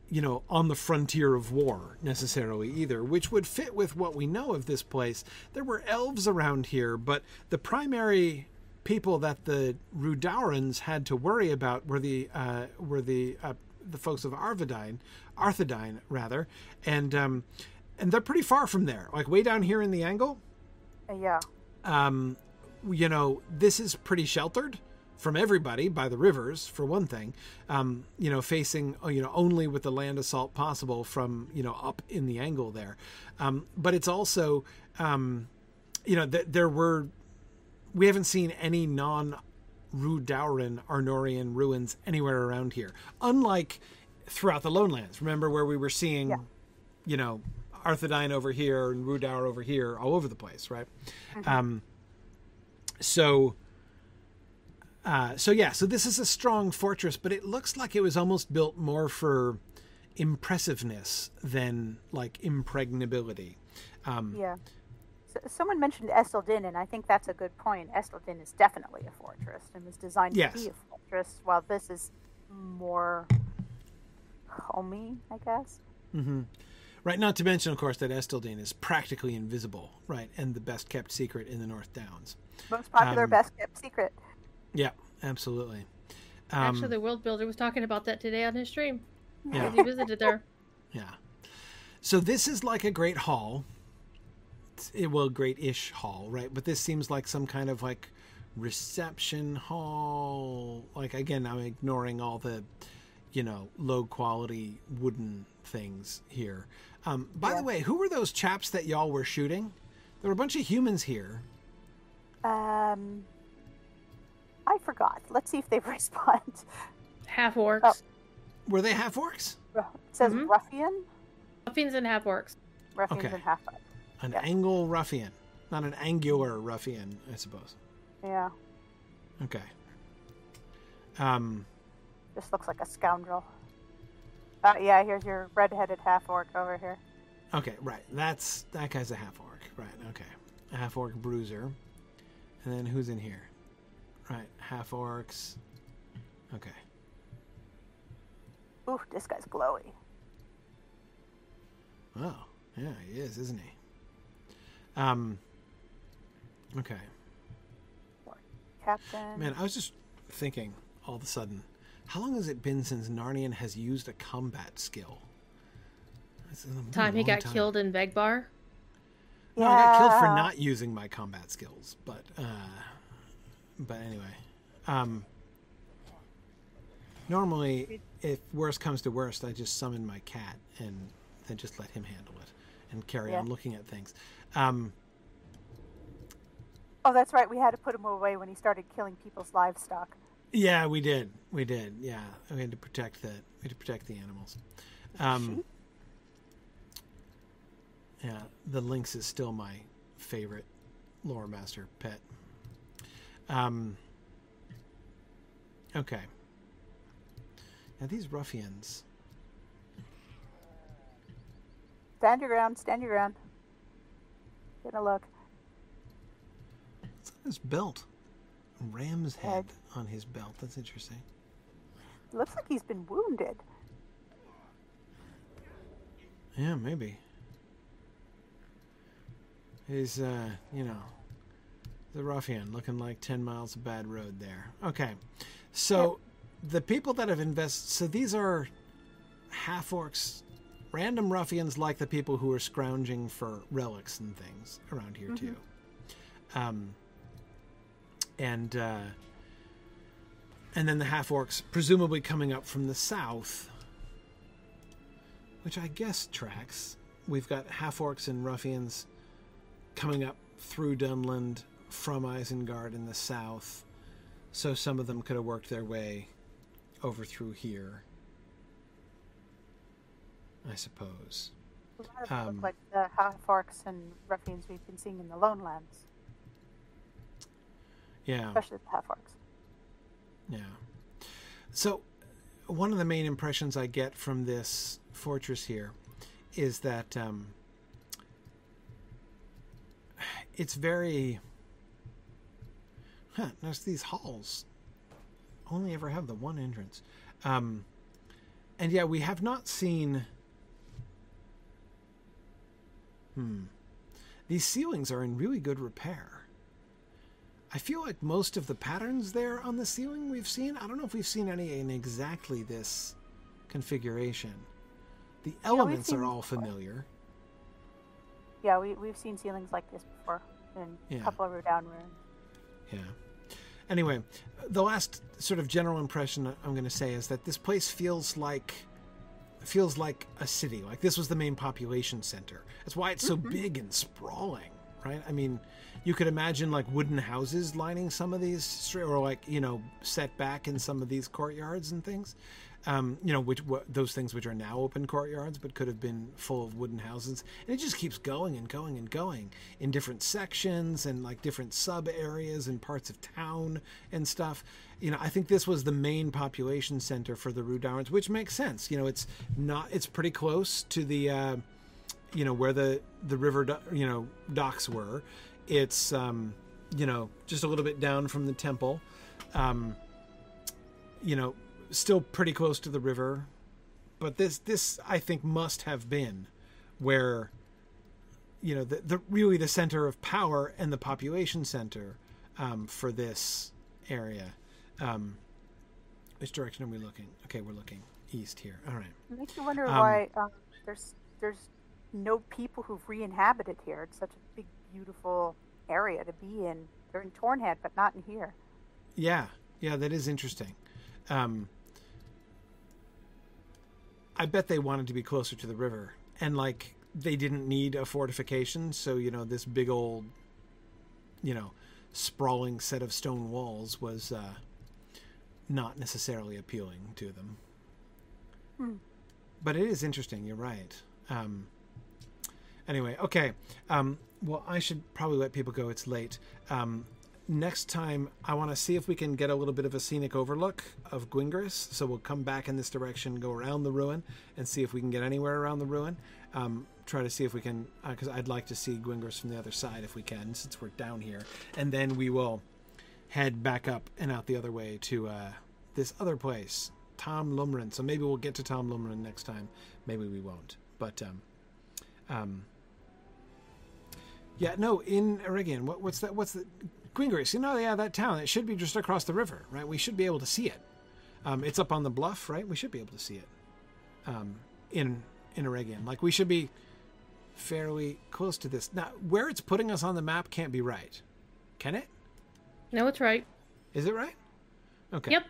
you know, on the frontier of war necessarily either, which would fit with what we know of this place. There were elves around here, but the primary people that the Rudaurans had to worry about were the folks of Arthedain rather, and they're pretty far from there, like way down here in the Angle. Yeah. You know, this is pretty sheltered from everybody by the rivers, for one thing, you know, facing, you know, only with the land assault possible from, you know, up in the Angle there. But it's also, you know, we haven't seen any non-Rudauran Arnorian ruins anywhere around here, unlike throughout the Lonelands. Remember where we were seeing, you know, Arthedain over here and Rudaur over here, all over the place, right? So this is a strong fortress, but it looks like it was almost built more for impressiveness than like impregnability. Yeah. So, someone mentioned Esteldin, and I think that's a good point. Esteldin is definitely a fortress and was designed to be a fortress, while this is more homey, I guess. Right. Not to mention, of course, that Esteldin is practically invisible, right? And the best kept secret in the North Downs. Most popular, best kept secret. Yeah, absolutely. Actually, the world builder was talking about that today on his stream. Yeah. He visited there. Yeah. So this is like a great hall. Great-ish hall, right? But this seems like some kind of like reception hall. Like, again, I'm ignoring all the, you know, low quality wooden things here. By the way, who were those chaps that y'all were shooting? There were a bunch of humans here. I forgot. Let's see if they respond. Half orcs. Oh. Were they half orcs? It says ruffian. Ruffians and half orcs. Ruffians and half orcs. Angle ruffian, not an angular ruffian, I suppose. Yeah. Okay. This looks like a scoundrel. Yeah, here's your red-headed half orc over here. Okay, right. That guy's a half orc, right? Okay, a half orc bruiser, and then who's in here? Right, half orcs. Okay. Ooh, this guy's glowy. Oh, yeah, he is, isn't he? Okay. Captain. Man, I was just thinking all of a sudden, how long has it been since Narnian has used a combat skill? Time he got killed in Vegbar? Well, I got killed for not using my combat skills, but anyway. Normally, if worse comes to worst, I just summon my cat and then just let him handle it and carry on looking at things. Oh, that's right. We had to put him away when he started killing people's livestock. Yeah, we did. We did. Yeah, we had to protect the animals. Yeah, the lynx is still my favorite lore master pet. Okay. Now these ruffians. Stand your ground. Stand your ground. Get a look. It's on his belt. Ram's head on his belt. That's interesting. It looks like he's been wounded. Yeah, maybe. He's, you know, the ruffian looking like 10 miles of bad road there. Okay. So the people that have invested... So these are half-orcs, random ruffians like the people who are scrounging for relics and things around here, too. And then the half-orcs presumably coming up from the south, which I guess tracks. We've got half-orcs and ruffians coming up through Dunland from Isengard in the south, so some of them could have worked their way over through here, I suppose. A lot of them look like the half-orcs and ruffians we've been seeing in the Lone Lands. Yeah. Especially the half-orcs. Yeah. So one of the main impressions I get from this fortress here is that it's very... notice these halls only ever have the one entrance. And yeah, we have not seen... These ceilings are in really good repair. I feel like most of the patterns there on the ceiling we've seen, I don't know if we've seen any in exactly this configuration. The elements are all familiar. Yeah, we've seen ceilings like this before in a couple of Rodan ruins. Yeah. Anyway, the last sort of general impression I'm going to say is that this place feels like a city. Like this was the main population center. That's why it's so big and sprawling. Right? I mean, you could imagine like wooden houses lining some of these, or like, you know, set back in some of these courtyards and things, you know, those things which are now open courtyards, but could have been full of wooden houses. And it just keeps going and going and going in different sections and like different sub areas and parts of town and stuff. You know, I think this was the main population center for the Rodarans, which makes sense. You know, it's pretty close to the, you know, where the river, you know, docks were. It's, you know, just a little bit down from the temple, you know, still pretty close to the river. But this I think must have been where, you know, really the center of power and the population center, for this area. Which direction are we looking? Okay. We're looking east here. All right. It makes you wonder why, there's no people who've re-inhabited here. It's such a big, beautiful area to be in. They're in Thorenhead, but not in here. Yeah. Yeah, that is interesting. I bet they wanted to be closer to the river. And, like, they didn't need a fortification. So, you know, this big old, you know, sprawling set of stone walls was not necessarily appealing to them. But it is interesting. You're right. Anyway, okay. Well, I should probably let people go. It's late. Next time, I want to see if we can get a little bit of a scenic overlook of Gwingris. So we'll come back in this direction, go around the ruin, and see if we can get anywhere around the ruin. Try to see if we can, because I'd like to see Gwingris from the other side if we can, since we're down here. And then we will head back up and out the other way to this other place, Tom Lumren. So maybe we'll get to Tom Lumren next time. Maybe we won't. But... yeah, no, in Eregion, what's the Gwingris, you know, yeah, that town, it should be just across the river, right? We should be able to see it. It's up on the bluff, right? We should be able to see it. In in Eregion. Like, we should be fairly close to this. Now, where it's putting us on the map can't be right. Can it? No, it's right. Is it right? Okay. Yep.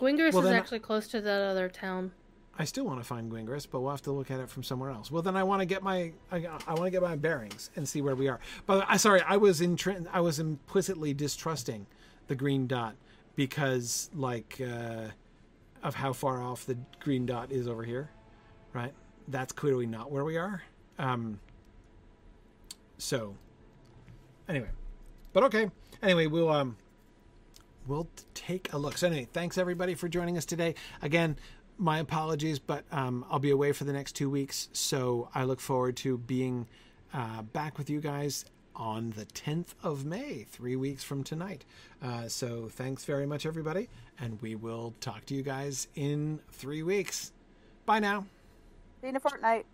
Gwingris is actually close to that other town. I still want to find Gwingris, but we'll have to look at it from somewhere else. Well, then I want to get my I want to get my bearings and see where we are. But I was implicitly distrusting the green dot because of how far off the green dot is over here, right? That's clearly not where we are. So anyway, but okay. Anyway, we'll take a look. So anyway, thanks everybody for joining us today. Again, my apologies, but I'll be away for the next 2 weeks, so I look forward to being back with you guys on the 10th of May, 3 weeks from tonight. So thanks very much, everybody, and we will talk to you guys in 3 weeks. Bye now. See you in a fortnight.